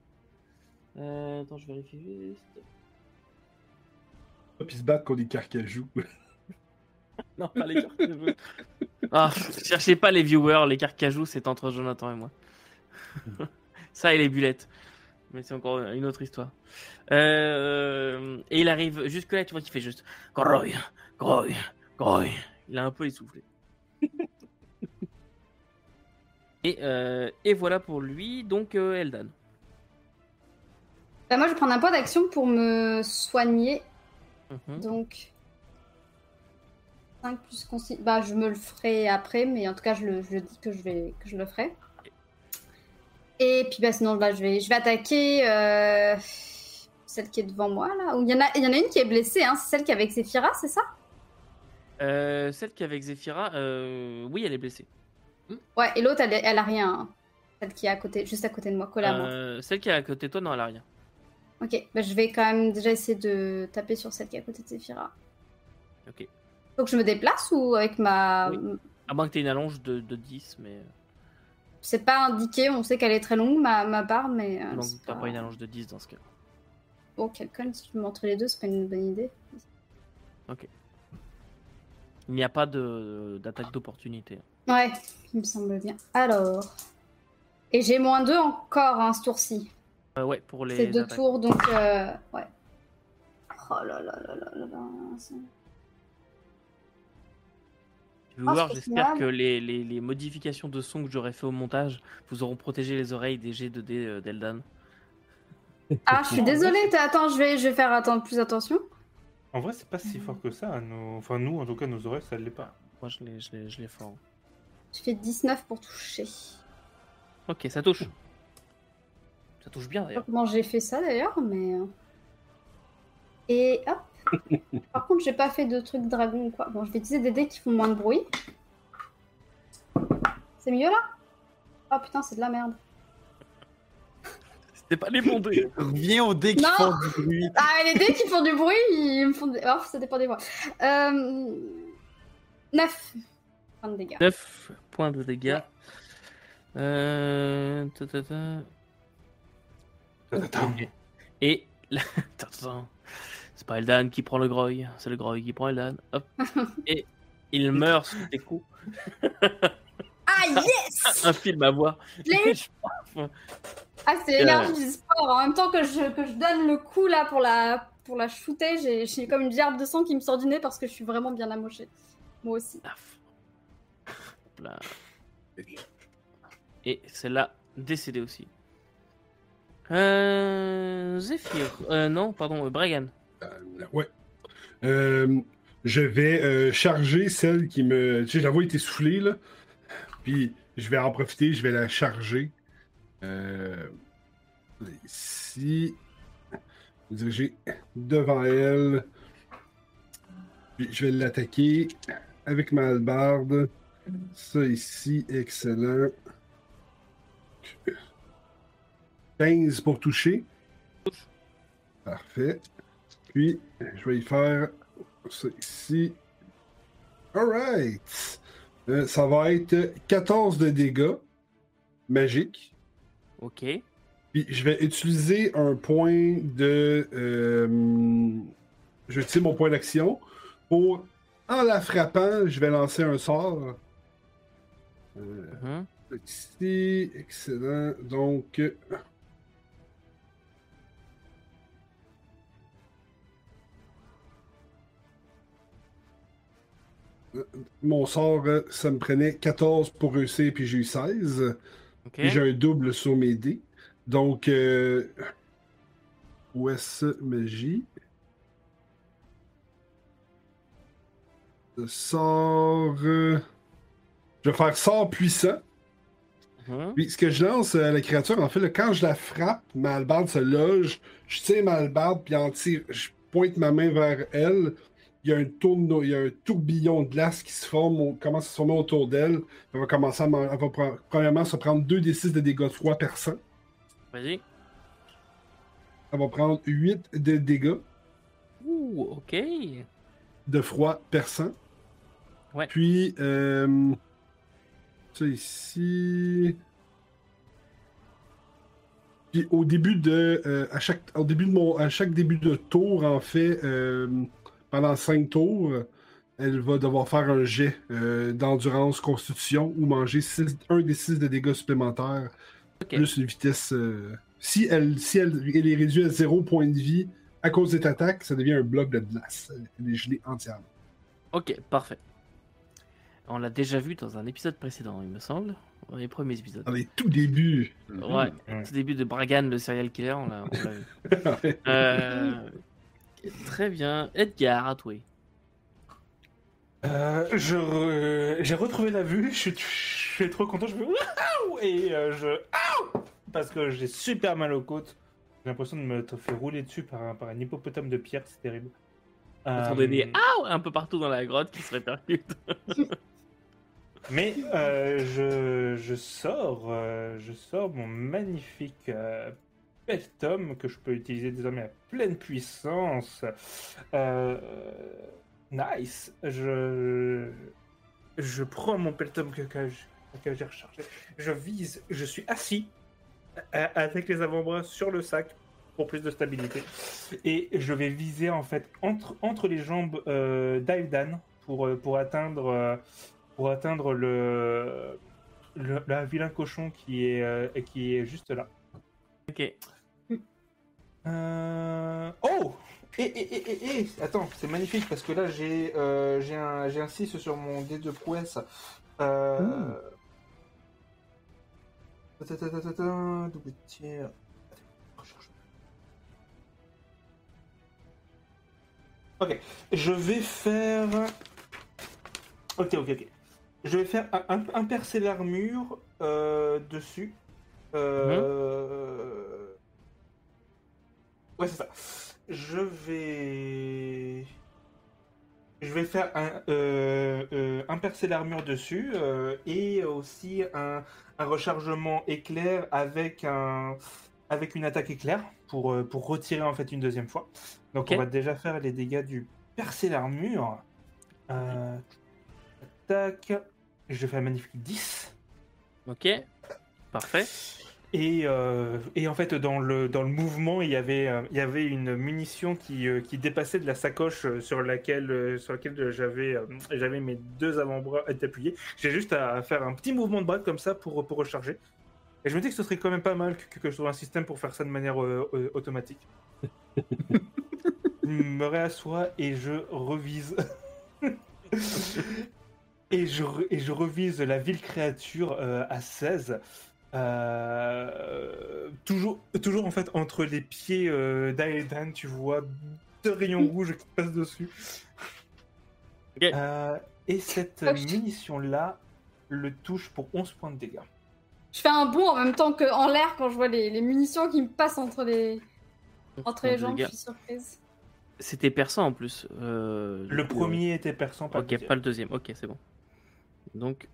Attends, je vérifie juste. Puis se battre contre des carcajous. Non, pas les carcajous. Ah, cherchez pas les viewers, les carcajous, c'est entre Jonathan et moi. Ça et les bulettes. Mais c'est encore une autre histoire. Et il arrive jusque-là, tu vois qu'il fait juste... Groï, Groï, Groï. Il a un peu essoufflé. Et voilà pour lui, donc Eldan. Bah moi, je vais prendre un point d'action pour me soigner. Donc... 5 plus concis... Bah, je me le ferai après, mais en tout cas, je le dis que je le ferai. Et puis bah, sinon, bah, je vais attaquer celle qui est devant moi, là. Il y en a une qui est blessée, hein. C'est celle qui est avec Zephira, c'est ça? Celle qui est avec Zephira, oui, elle est blessée. Ouais, et l'autre, elle a rien. Hein. Celle qui est à côté, juste à côté de moi, collée à moi. Celle qui est à côté de toi, non, elle a rien. Ok, bah, je vais quand même déjà essayer de taper sur celle qui est à côté de Zephira. Ok. Faut que je me déplace ou avec ma... Oui. À moins que t'aies une allonge de 10, mais... C'est pas indiqué, on sait qu'elle est très longue, ma barre, mais... Non, t'as pas une allonge de 10 dans ce cas. Bon, quelqu'un, si tu montres les deux, c'est pas une bonne idée. Ok. Il n'y a pas d'attaque d'opportunité. Ouais, il me semble bien. Alors... Et j'ai moins 2 encore, hein, ce tour-ci. Ouais, pour les... C'est deux attaques. Tours, donc... ouais. Oh là là là là là là... Viewers, j'espère que les modifications de son que j'aurais fait au montage vous auront protégé les oreilles des G2D d'Eldan. Ah, je suis désolée. Attends, je vais faire plus attention. En vrai, c'est pas si fort que ça. Enfin, nous, en tout cas, nos oreilles, ça ne l'est pas. Moi, je l'ai fort. Je fais 19 pour toucher. Ok, ça touche. Ça touche bien, d'ailleurs. Comment j'ai fait ça, d'ailleurs, mais... Et hop. Par contre, j'ai pas fait de truc dragon ou quoi. Bon, je vais utiliser des dés qui font moins de bruit. C'est mieux là? Ah putain, c'est de la merde. C'était pas les bons dés. Reviens aux dés qui font du bruit. Ah, les dés qui font du bruit, ils me font. Oh, ça dépend des voix. 9 points de dégâts. 9 points de dégâts. Et. C'est pas Eldan qui prend le Groï, c'est le Groï qui prend Eldan. Hop. Et il meurt sous tes coups. Ah yes! Un film à voir. Ah, c'est l'énergie du sport. En même temps que je donne le coup là pour la shooter, j'ai comme une gerbe de sang qui me sort du nez parce que je suis vraiment bien amochée. Moi aussi. Et celle-là décédée aussi. Zephir. Non, pardon, Bragan. Ouais. Je vais charger celle qui me... Tu sais, la voix était soufflée, là. Puis, je vais en profiter, je vais la charger. Ici. Je vais diriger devant elle. Puis, je vais l'attaquer avec ma hallebarde. Ça ici, excellent. 15 pour toucher. Parfait. Puis, je vais y faire ça ici. Alright! Ça va être 14 de dégâts magiques. OK. Puis, je vais utiliser un point de... je vais utiliser mon point d'action pour, en la frappant, je vais lancer un sort. Ici, excellent. Donc... mon sort, ça me prenait 14 pour réussir, puis j'ai eu 16. Okay. Puis j'ai un double sur mes dés. Donc, où est-ce magie? Le sort... je vais faire sort puissant. Puis ce que je lance à la créature, en fait, là, quand je la frappe, ma hallebarde se loge, je tire ma hallebarde, puis en tire, je pointe ma main vers elle. Il y a un tourbillon de glace qui se forme, commence à se former autour d'elle. Elle va commencer à premièrement se prendre 2d6 de dégâts de froid perçant. Vas-y. Elle va prendre 8 de dégâts. Ouh, ok. De froid perçant. Ouais. Puis, ça ici. Puis au début de. À chaque début de tour, en fait. Pendant 5 tours, elle va devoir faire un jet d'endurance, constitution ou manger 1 des 6 de dégâts supplémentaires. Okay. Plus une vitesse. Si elle est réduite à 0 point de vie à cause de cette attaque, ça devient un bloc de glace. Elle est gelée entièrement. Ok, parfait. On l'a déjà vu dans un épisode précédent, il me semble. Dans les premiers épisodes. Dans les tout débuts. Ouais, tout début de Bragan, le serial killer, on l'a vu. Très bien. Edgar, à toi. J'ai retrouvé la vue, je suis trop content, je fais « Et je « Aouh !» Parce que j'ai super mal aux côtes. J'ai l'impression de me faire rouler dessus par un hippopotame de pierre, c'est terrible. Entendez des « Aouh !» un peu partout dans la grotte qui se répercute. Mais je sors mon magnifique... Peltum que je peux utiliser désormais à pleine puissance. Nice. Je prends mon Peltum que j'ai rechargé. Je vise. Je suis assis avec les avant-bras sur le sac pour plus de stabilité. Et je vais viser en fait entre les jambes d'Eldan pour atteindre le vilain cochon qui est juste là. Ok. Oh! Et attends, c'est magnifique parce que là j'ai un 6 sur mon dé de prouesse. Double tir. Ok, je vais faire. Ok. Je vais faire un percer l'armure dessus. Ouais, c'est ça. Je vais faire un percer l'armure dessus et aussi un rechargement éclair avec une attaque éclair pour retirer en fait une deuxième fois. Donc okay. On va déjà faire les dégâts du percer l'armure. Attaque. Je fais un magnifique 10. Ok. Parfait. Et en fait, dans le mouvement, il y avait une munition qui dépassait de la sacoche sur laquelle j'avais mes deux avant-bras appuyés. J'ai juste à faire un petit mouvement de bras comme ça pour recharger. Et je me dis que ce serait quand même pas mal que je trouve un système pour faire ça de manière automatique. Je me réassois et je revise. et je revise la vile créature à 16. Toujours en fait entre les pieds d'Aedan, tu vois deux rayons rouges qui passent dessus. Okay. Et cette munition-là le touche pour 11 points de dégâts. Je fais un bond en même temps qu'en l'air quand je vois les munitions qui me passent entre les jambes, je suis surprise. C'était perçant en plus. Le premier était perçant. Ok, pas le deuxième. Ok, c'est bon. Donc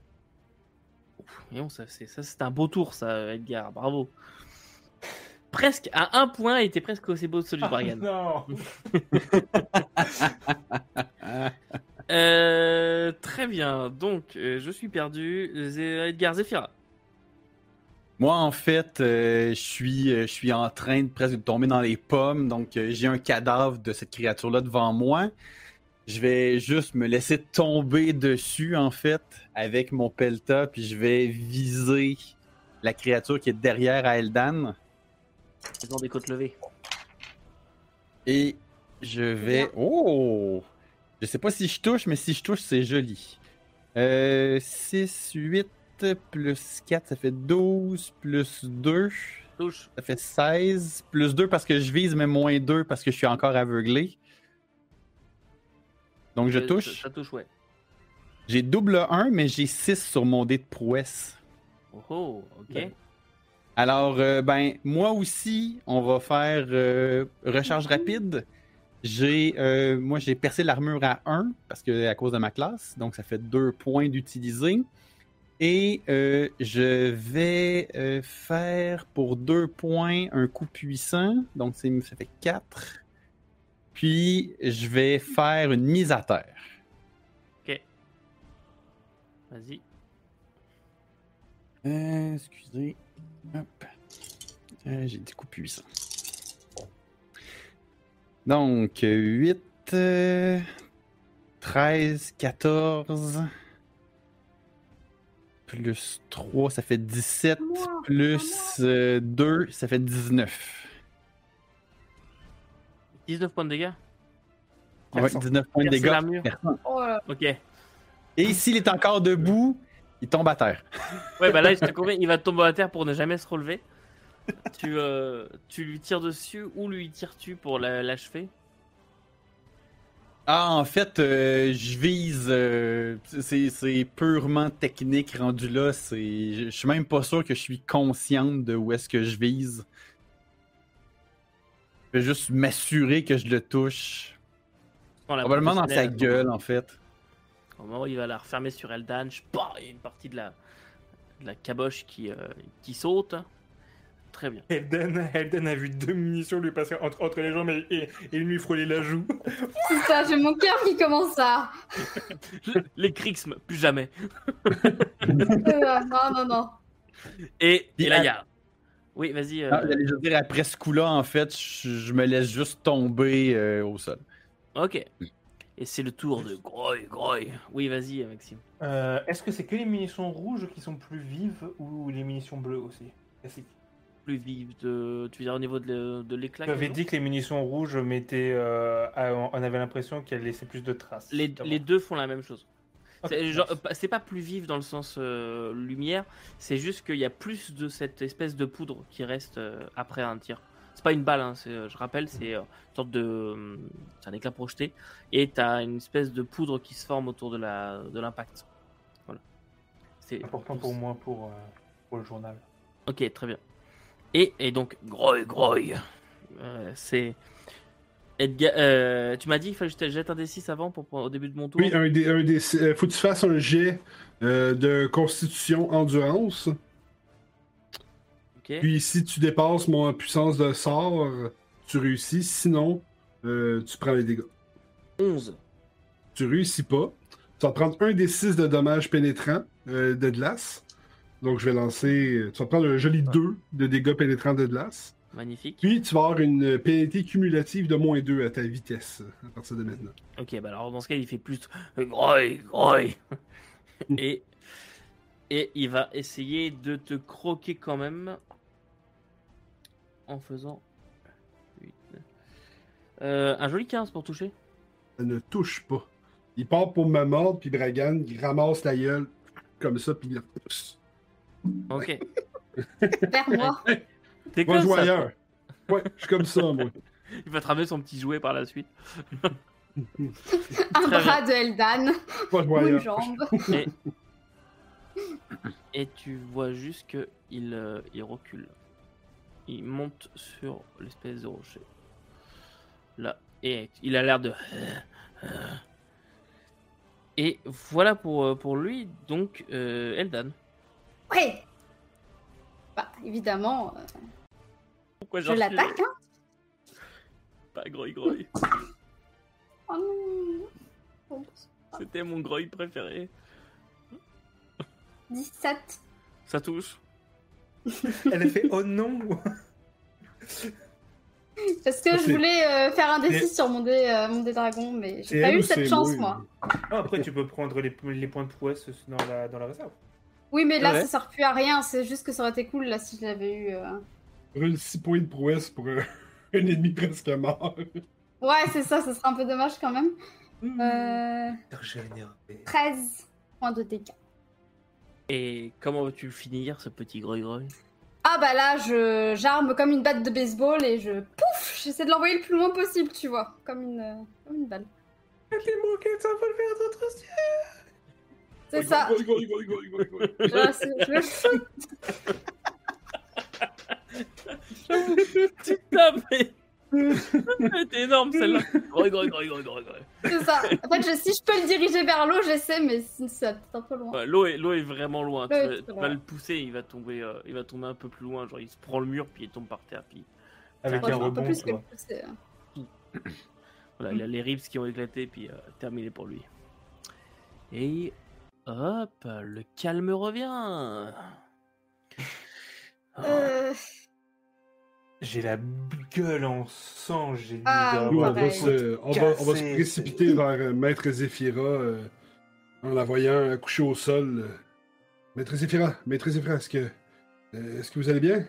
Voyons, ça c'est un beau tour, ça, Edgar. Bravo. Presque à un point, il était presque aussi beau que celui de Bragan. Non. Très bien. Donc, je suis perdu. Edgar, Zephira. Moi, en fait, je suis en train de presque tomber dans les pommes. Donc, j'ai un cadavre de cette créature-là devant moi. Je vais juste me laisser tomber dessus, en fait, avec mon pelta, puis je vais viser la créature qui est derrière à Eldan. Ils ont des côtes levées. Et je vais... Oh! Je sais pas si je touche, mais si je touche, c'est joli. 6, 8, plus 4, ça fait 12, plus 2. Touche. Ça fait 16, plus 2 parce que je vise, mais moins 2 parce que je suis encore aveuglé. Donc je touche. Ça touche, ouais. J'ai double 1, mais j'ai 6 sur mon dé de prouesse. Oh, ok. Ouais. Alors, moi aussi, on va faire recharge rapide. J'ai percé l'armure à 1 parce que à cause de ma classe, donc ça fait 2 points d'utiliser. Et je vais faire pour 2 points un coup puissant, donc ça fait 4. Puis je vais faire une mise à terre. Ok. Vas-y. Excusez. Hop. J'ai des coups puissants. Donc, 8, 13, 14, plus 3, ça fait 17, plus 2, ça fait 19. 19 points de dégâts? Ouais, 19 points de dégâts. Ok. Et s'il est encore debout, il tombe à terre. Ouais, bah là, je te conviens, il va tomber à terre pour ne jamais se relever. Tu lui tires dessus ou lui tires-tu pour l'achever? Ah, en fait, je vise. C'est purement technique rendu là. Je suis même pas sûr que je suis consciente de où est-ce que je vise. Je vais juste m'assurer que je le touche. Probablement dans sa gueule, en fait. Au moment où il va la refermer sur Eldan, il y a une partie de la caboche qui saute. Très bien. Eldan a vu 2 munitions lui passer entre les jambes et lui frôler la joue. C'est ça, j'ai mon cœur qui commence à... Les Krixmes, plus jamais. Non. Et là, il y a... Oui, vas-y. Je veux dire, après ce coup-là, en fait, je me laisse juste tomber au sol. Ok. Et c'est le tour de Groï Groï. Oui, vas-y, Maxime. Est-ce que c'est que les munitions rouges qui sont plus vives ou les munitions bleues aussi? Classique. Plus vives, tu veux dire au niveau de l'éclat? Tu avais dit que les munitions rouges mettaient... on avait l'impression qu'elles laissaient plus de traces. Les deux font la même chose. Okay. C'est pas plus vif dans le sens lumière, c'est juste qu'il y a plus de cette espèce de poudre qui reste après un tir. C'est pas une balle, hein, je rappelle, c'est une sorte de... C'est un éclat projeté, et t'as une espèce de poudre qui se forme autour de l'impact. Voilà. C'est important pour moi, pour le journal. Ok, très bien. Et donc, Groï Groï. C'est... Edgar, tu m'as dit qu'il fallait que je te jette un D6 avant au début de mon tour. Oui, un D6. Faut que tu fasses un jet de constitution endurance. Okay. Puis si tu dépasses mon puissance de sort, tu réussis. Sinon, tu prends les dégâts. 11. Tu réussis pas. Tu vas prendre un D6 de dommages pénétrants de glace. Donc je vais lancer... Tu vas prendre un joli 2 de dégâts pénétrants de glace. Magnifique. Puis tu vas avoir une pénalité cumulative de moins 2 à ta vitesse à partir de maintenant. Ok, bah alors dans ce cas, il fait plus. Et il va essayer de te croquer quand même. En faisant. Un joli 15 pour toucher. Ça ne touche pas. Il part pour me mordre, puis Bragan, il ramasse la gueule comme ça, puis il pousse. Ok. Vers moi. T'es moi, comme ça. Ouais, je suis comme ça, moi. Il va te ramener son petit jouet par la suite. Un bras de Eldan. Moi, une jambe. Et tu vois juste qu'il il recule. Il monte sur l'espèce de rocher. Là. Et il a l'air de... Et voilà pour lui, donc, Eldan. Ouais. Bah, évidemment, je l'attaque, hein. Pas Groï Groï. Oh non. Oh. C'était mon Groï préféré. 17. Ça touche. Elle a fait oh non. Parce que je voulais faire un D6 sur mon dé dragon, mais j'ai pas eu cette chance, moi. Ah, après, tu peux prendre les points de prouesse dans la réserve. Oui, mais là, ça sert plus à rien. C'est juste que ça aurait été cool là si je l'avais eu. Une 6 points de prouesse pour un ennemi presque mort. Ouais, c'est ça. Ça serait un peu dommage quand même. 13 points de dégâts. Et comment vas-tu finir, ce petit Groï Groï? Ah bah là, j'arme comme une batte de baseball et je... Pouf! J'essaie de l'envoyer le plus loin possible, tu vois. Comme une balle. C'est ça. Je le shoot. Tu tapes. C'est énorme celle-là. C'est ça. En fait, si je peux le diriger vers l'eau, j'essaie, mais c'est un peu loin. L'eau est vraiment loin. Tu vas le pousser, il va tomber un peu plus loin. Genre, il se prend le mur, puis il tombe par terre. Puis... Avec un rebond. Voilà, il a les ribs qui ont éclaté, puis terminé pour lui. Et hop, le calme revient. J'ai la gueule en sang, j'ai mis on va se précipiter vers Maître Zephira en la voyant couchée au sol. Maître Zephira, est-ce que vous allez bien?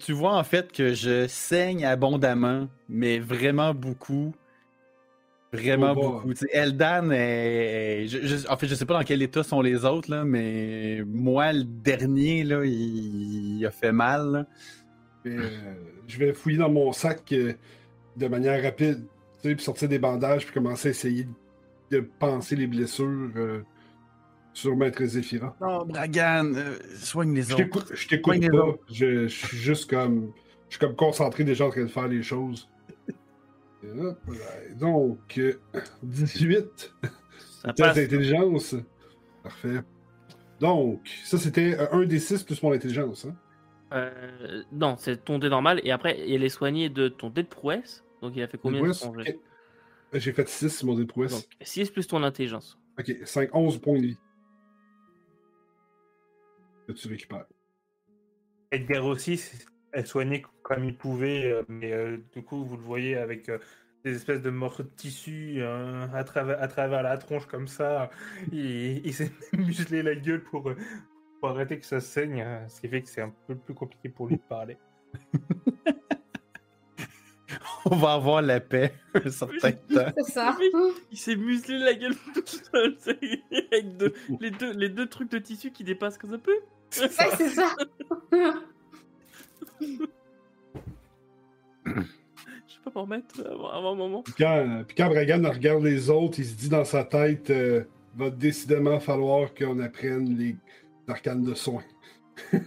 Tu vois en fait que je saigne abondamment, mais vraiment beaucoup. Vraiment beaucoup. T'sais, Eldan, en fait, je sais pas dans quel état sont les autres, là, mais moi, le dernier, là, il a fait mal. Là. Je vais fouiller dans mon sac de manière rapide, puis sortir des bandages, puis commencer à essayer de panser les blessures sur Maître Zephira. Non, Bragan, soigne les autres. Je t'écoute pas. Je suis juste comme... Je suis comme concentré déjà en train de faire les choses. Donc, 18. Test d'intelligence. Parfait. Donc, ça c'était un des 6 plus mon intelligence. Hein? Non, c'est ton dé normal. Et après, il est soigné de ton dé de prouesse. Donc, il a fait combien de prouesse, J'ai fait 6, mon dé de prouesse. Donc, 6 plus ton intelligence. Ok, 5, 11 points de vie. Là, tu récupères. Edgar aussi, soigné comme il pouvait, mais du coup vous le voyez avec des espèces de morceaux de tissu à travers la tronche comme ça. Il s'est muselé la gueule pour arrêter que ça saigne, ce qui fait que c'est un peu plus compliqué pour lui de parler. On va avoir la paix un certain temps. C'est ça. Il s'est muselé la gueule tout seul avec les deux trucs de tissu qui dépassent comme ça peut. Ouais, c'est ça. Je sais pas m'en mettre avant un moment. Puis quand Bragan regarde les autres, il se dit dans sa tête va décidément falloir qu'on apprenne les arcanes de soins. Ouais.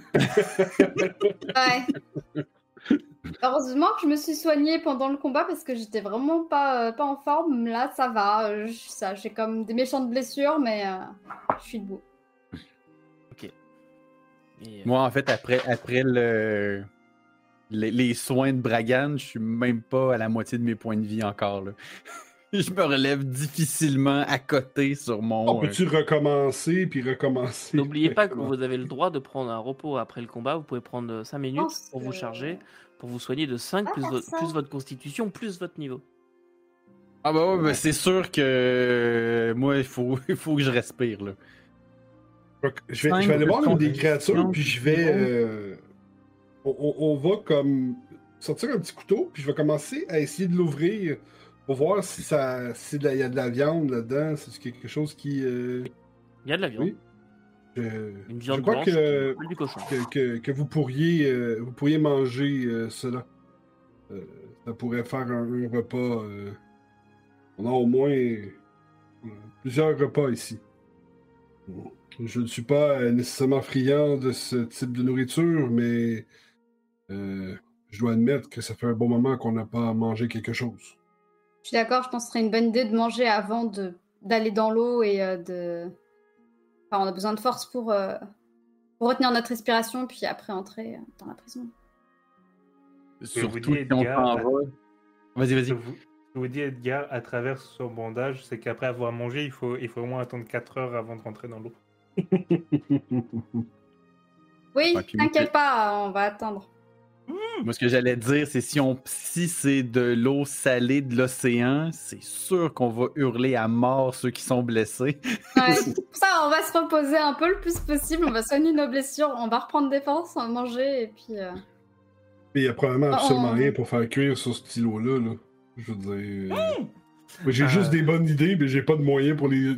Heureusement que je me suis soignée pendant le combat parce que j'étais vraiment pas en forme. Là, ça va. J'ai comme des méchantes blessures, mais je suis debout. Moi, en fait, après les soins de Bragan, je suis même pas à la moitié de mes points de vie encore. Là. Je me relève difficilement à côté sur mon... peux-tu recommencer, puis recommencer? N'oubliez pas que vous avez le droit de prendre un repos après le combat. Vous pouvez prendre 5 minutes pour vous charger, pour vous soigner de 5, plus votre constitution, plus votre niveau. Ah bah ouais, c'est sûr que moi, il faut que je respire, là. Je vais aller voir des créatures, puis je vais... on va comme sortir un petit couteau, puis je vais commencer à essayer de l'ouvrir pour voir s'il y a de la viande là-dedans, si c'est quelque chose qui... Il y a de la viande. Oui. Une viande je crois blanche, du cochon. Que vous pourriez manger cela. Ça pourrait faire un repas. On a au moins plusieurs repas ici. Je ne suis pas nécessairement friand de ce type de nourriture, mais je dois admettre que ça fait un bon moment qu'on n'a pas mangé quelque chose. Je suis d'accord, je pense que ce serait une bonne idée de manger avant d'aller dans l'eau et Enfin, on a besoin de force pour retenir notre respiration, puis après entrer dans la prison. Surtout, Edgar, vas-y. Je vous dis, Edgar, à travers son bandage, c'est qu'après avoir mangé, il faut au moins attendre 4 heures avant de rentrer dans l'eau. Oui, t'inquiète pas, on va attendre. Moi, ce que j'allais dire, c'est si c'est de l'eau salée de l'océan, c'est sûr qu'on va hurler à mort ceux qui sont blessés. Ouais, pour ça, on va se reposer un peu le plus possible, on va soigner nos blessures, on va reprendre des forces, on va manger, et puis... Il y a probablement absolument rien pour faire cuire sur ce petit lot-là, là. Je veux dire... J'ai juste des bonnes idées, mais j'ai pas de moyens pour les...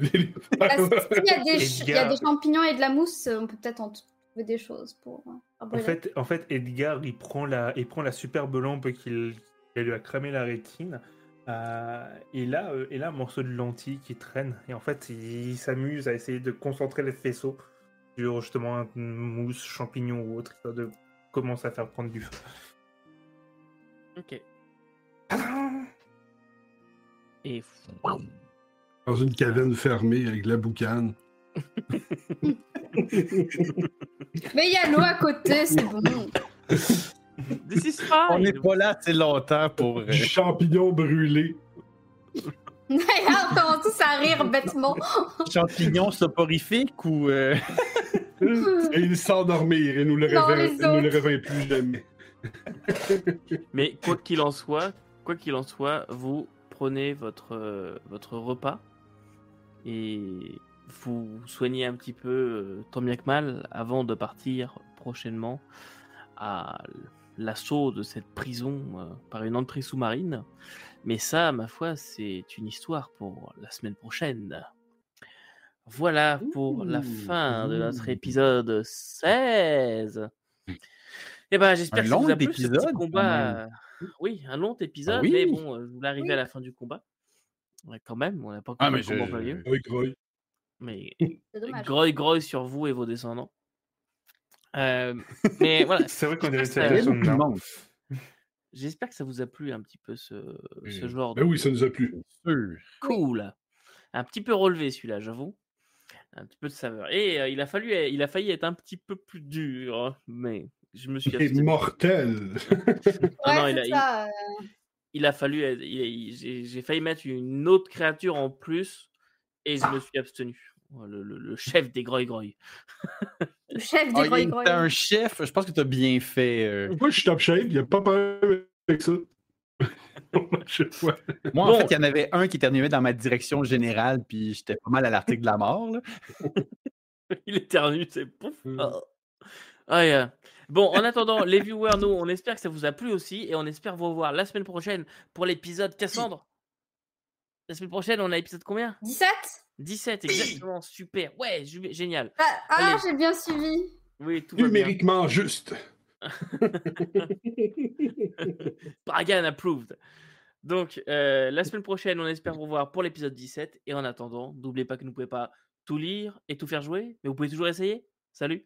S'il y a des champignons et de la mousse, on peut peut-être en trouver des choses pour... En fait, Edgar, il prend la superbe lampe qui lui a cramé la rétine, et là, un morceau de lentille qui traîne, et en fait, il s'amuse à essayer de concentrer les faisceaux sur justement mousse, champignons ou autre, histoire de commencer à faire prendre du feu. Ok. Et dans une caverne fermée avec de la boucane. Mais il y a l'eau à côté, c'est bon. On n'est pas là assez longtemps pour... Du champignon brûlé. On commence tous à rire bêtement. Champignon soporifique ou... Et il s'endormir et nous le réveille plus jamais. Mais quoi qu'il en soit, vous prenez votre repas et vous soignez un petit peu tant bien que mal avant de partir prochainement à l'assaut de cette prison par une entrée sous-marine. Mais ça, ma foi, c'est une histoire pour la semaine prochaine. Voilà pour la fin de notre épisode 16. Eh ben, j'espère que ça vous a plu, ce petit combat. Oui, un long épisode, mais bon, vous l'arrivez à la fin du combat. Ouais, quand même, on n'a pas encore le combat lieu. Mais Groï Groï sur vous et vos descendants. Mais voilà. C'est vrai qu'on est resté à la zone là. J'espère que ça vous a plu un petit peu ce genre de... Oui, ça nous a plu. Cool. Un petit peu relevé celui-là, j'avoue. Un petit peu de saveur. Et il a failli être un petit peu plus dur, mais... C'est mortel. J'ai failli mettre une autre créature en plus et je me suis abstenu. Le chef des Groï Groï. Le chef des Groï Groï. T'as un chef, je pense que t'as bien fait. Moi, je suis top shape, il y a pas problème avec ça. Moi, en fait, il y en avait un qui éternuait dans ma direction générale, puis j'étais pas mal à l'article de la mort. Là. Il éternue, c'est pouf. Bon, en attendant, les viewers, nous, on espère que ça vous a plu aussi et on espère vous revoir la semaine prochaine pour l'épisode Cassandre. La semaine prochaine, on a l'épisode combien ? 17 ? 17, exactement, super. Ouais, génial. Ah, j'ai bien suivi. Oui, tout numériquement va bien. Juste. Bragan approved. Donc, la semaine prochaine, on espère vous revoir pour l'épisode 17 et en attendant, n'oubliez pas que vous ne pouvez pas tout lire et tout faire jouer, mais vous pouvez toujours essayer. Salut.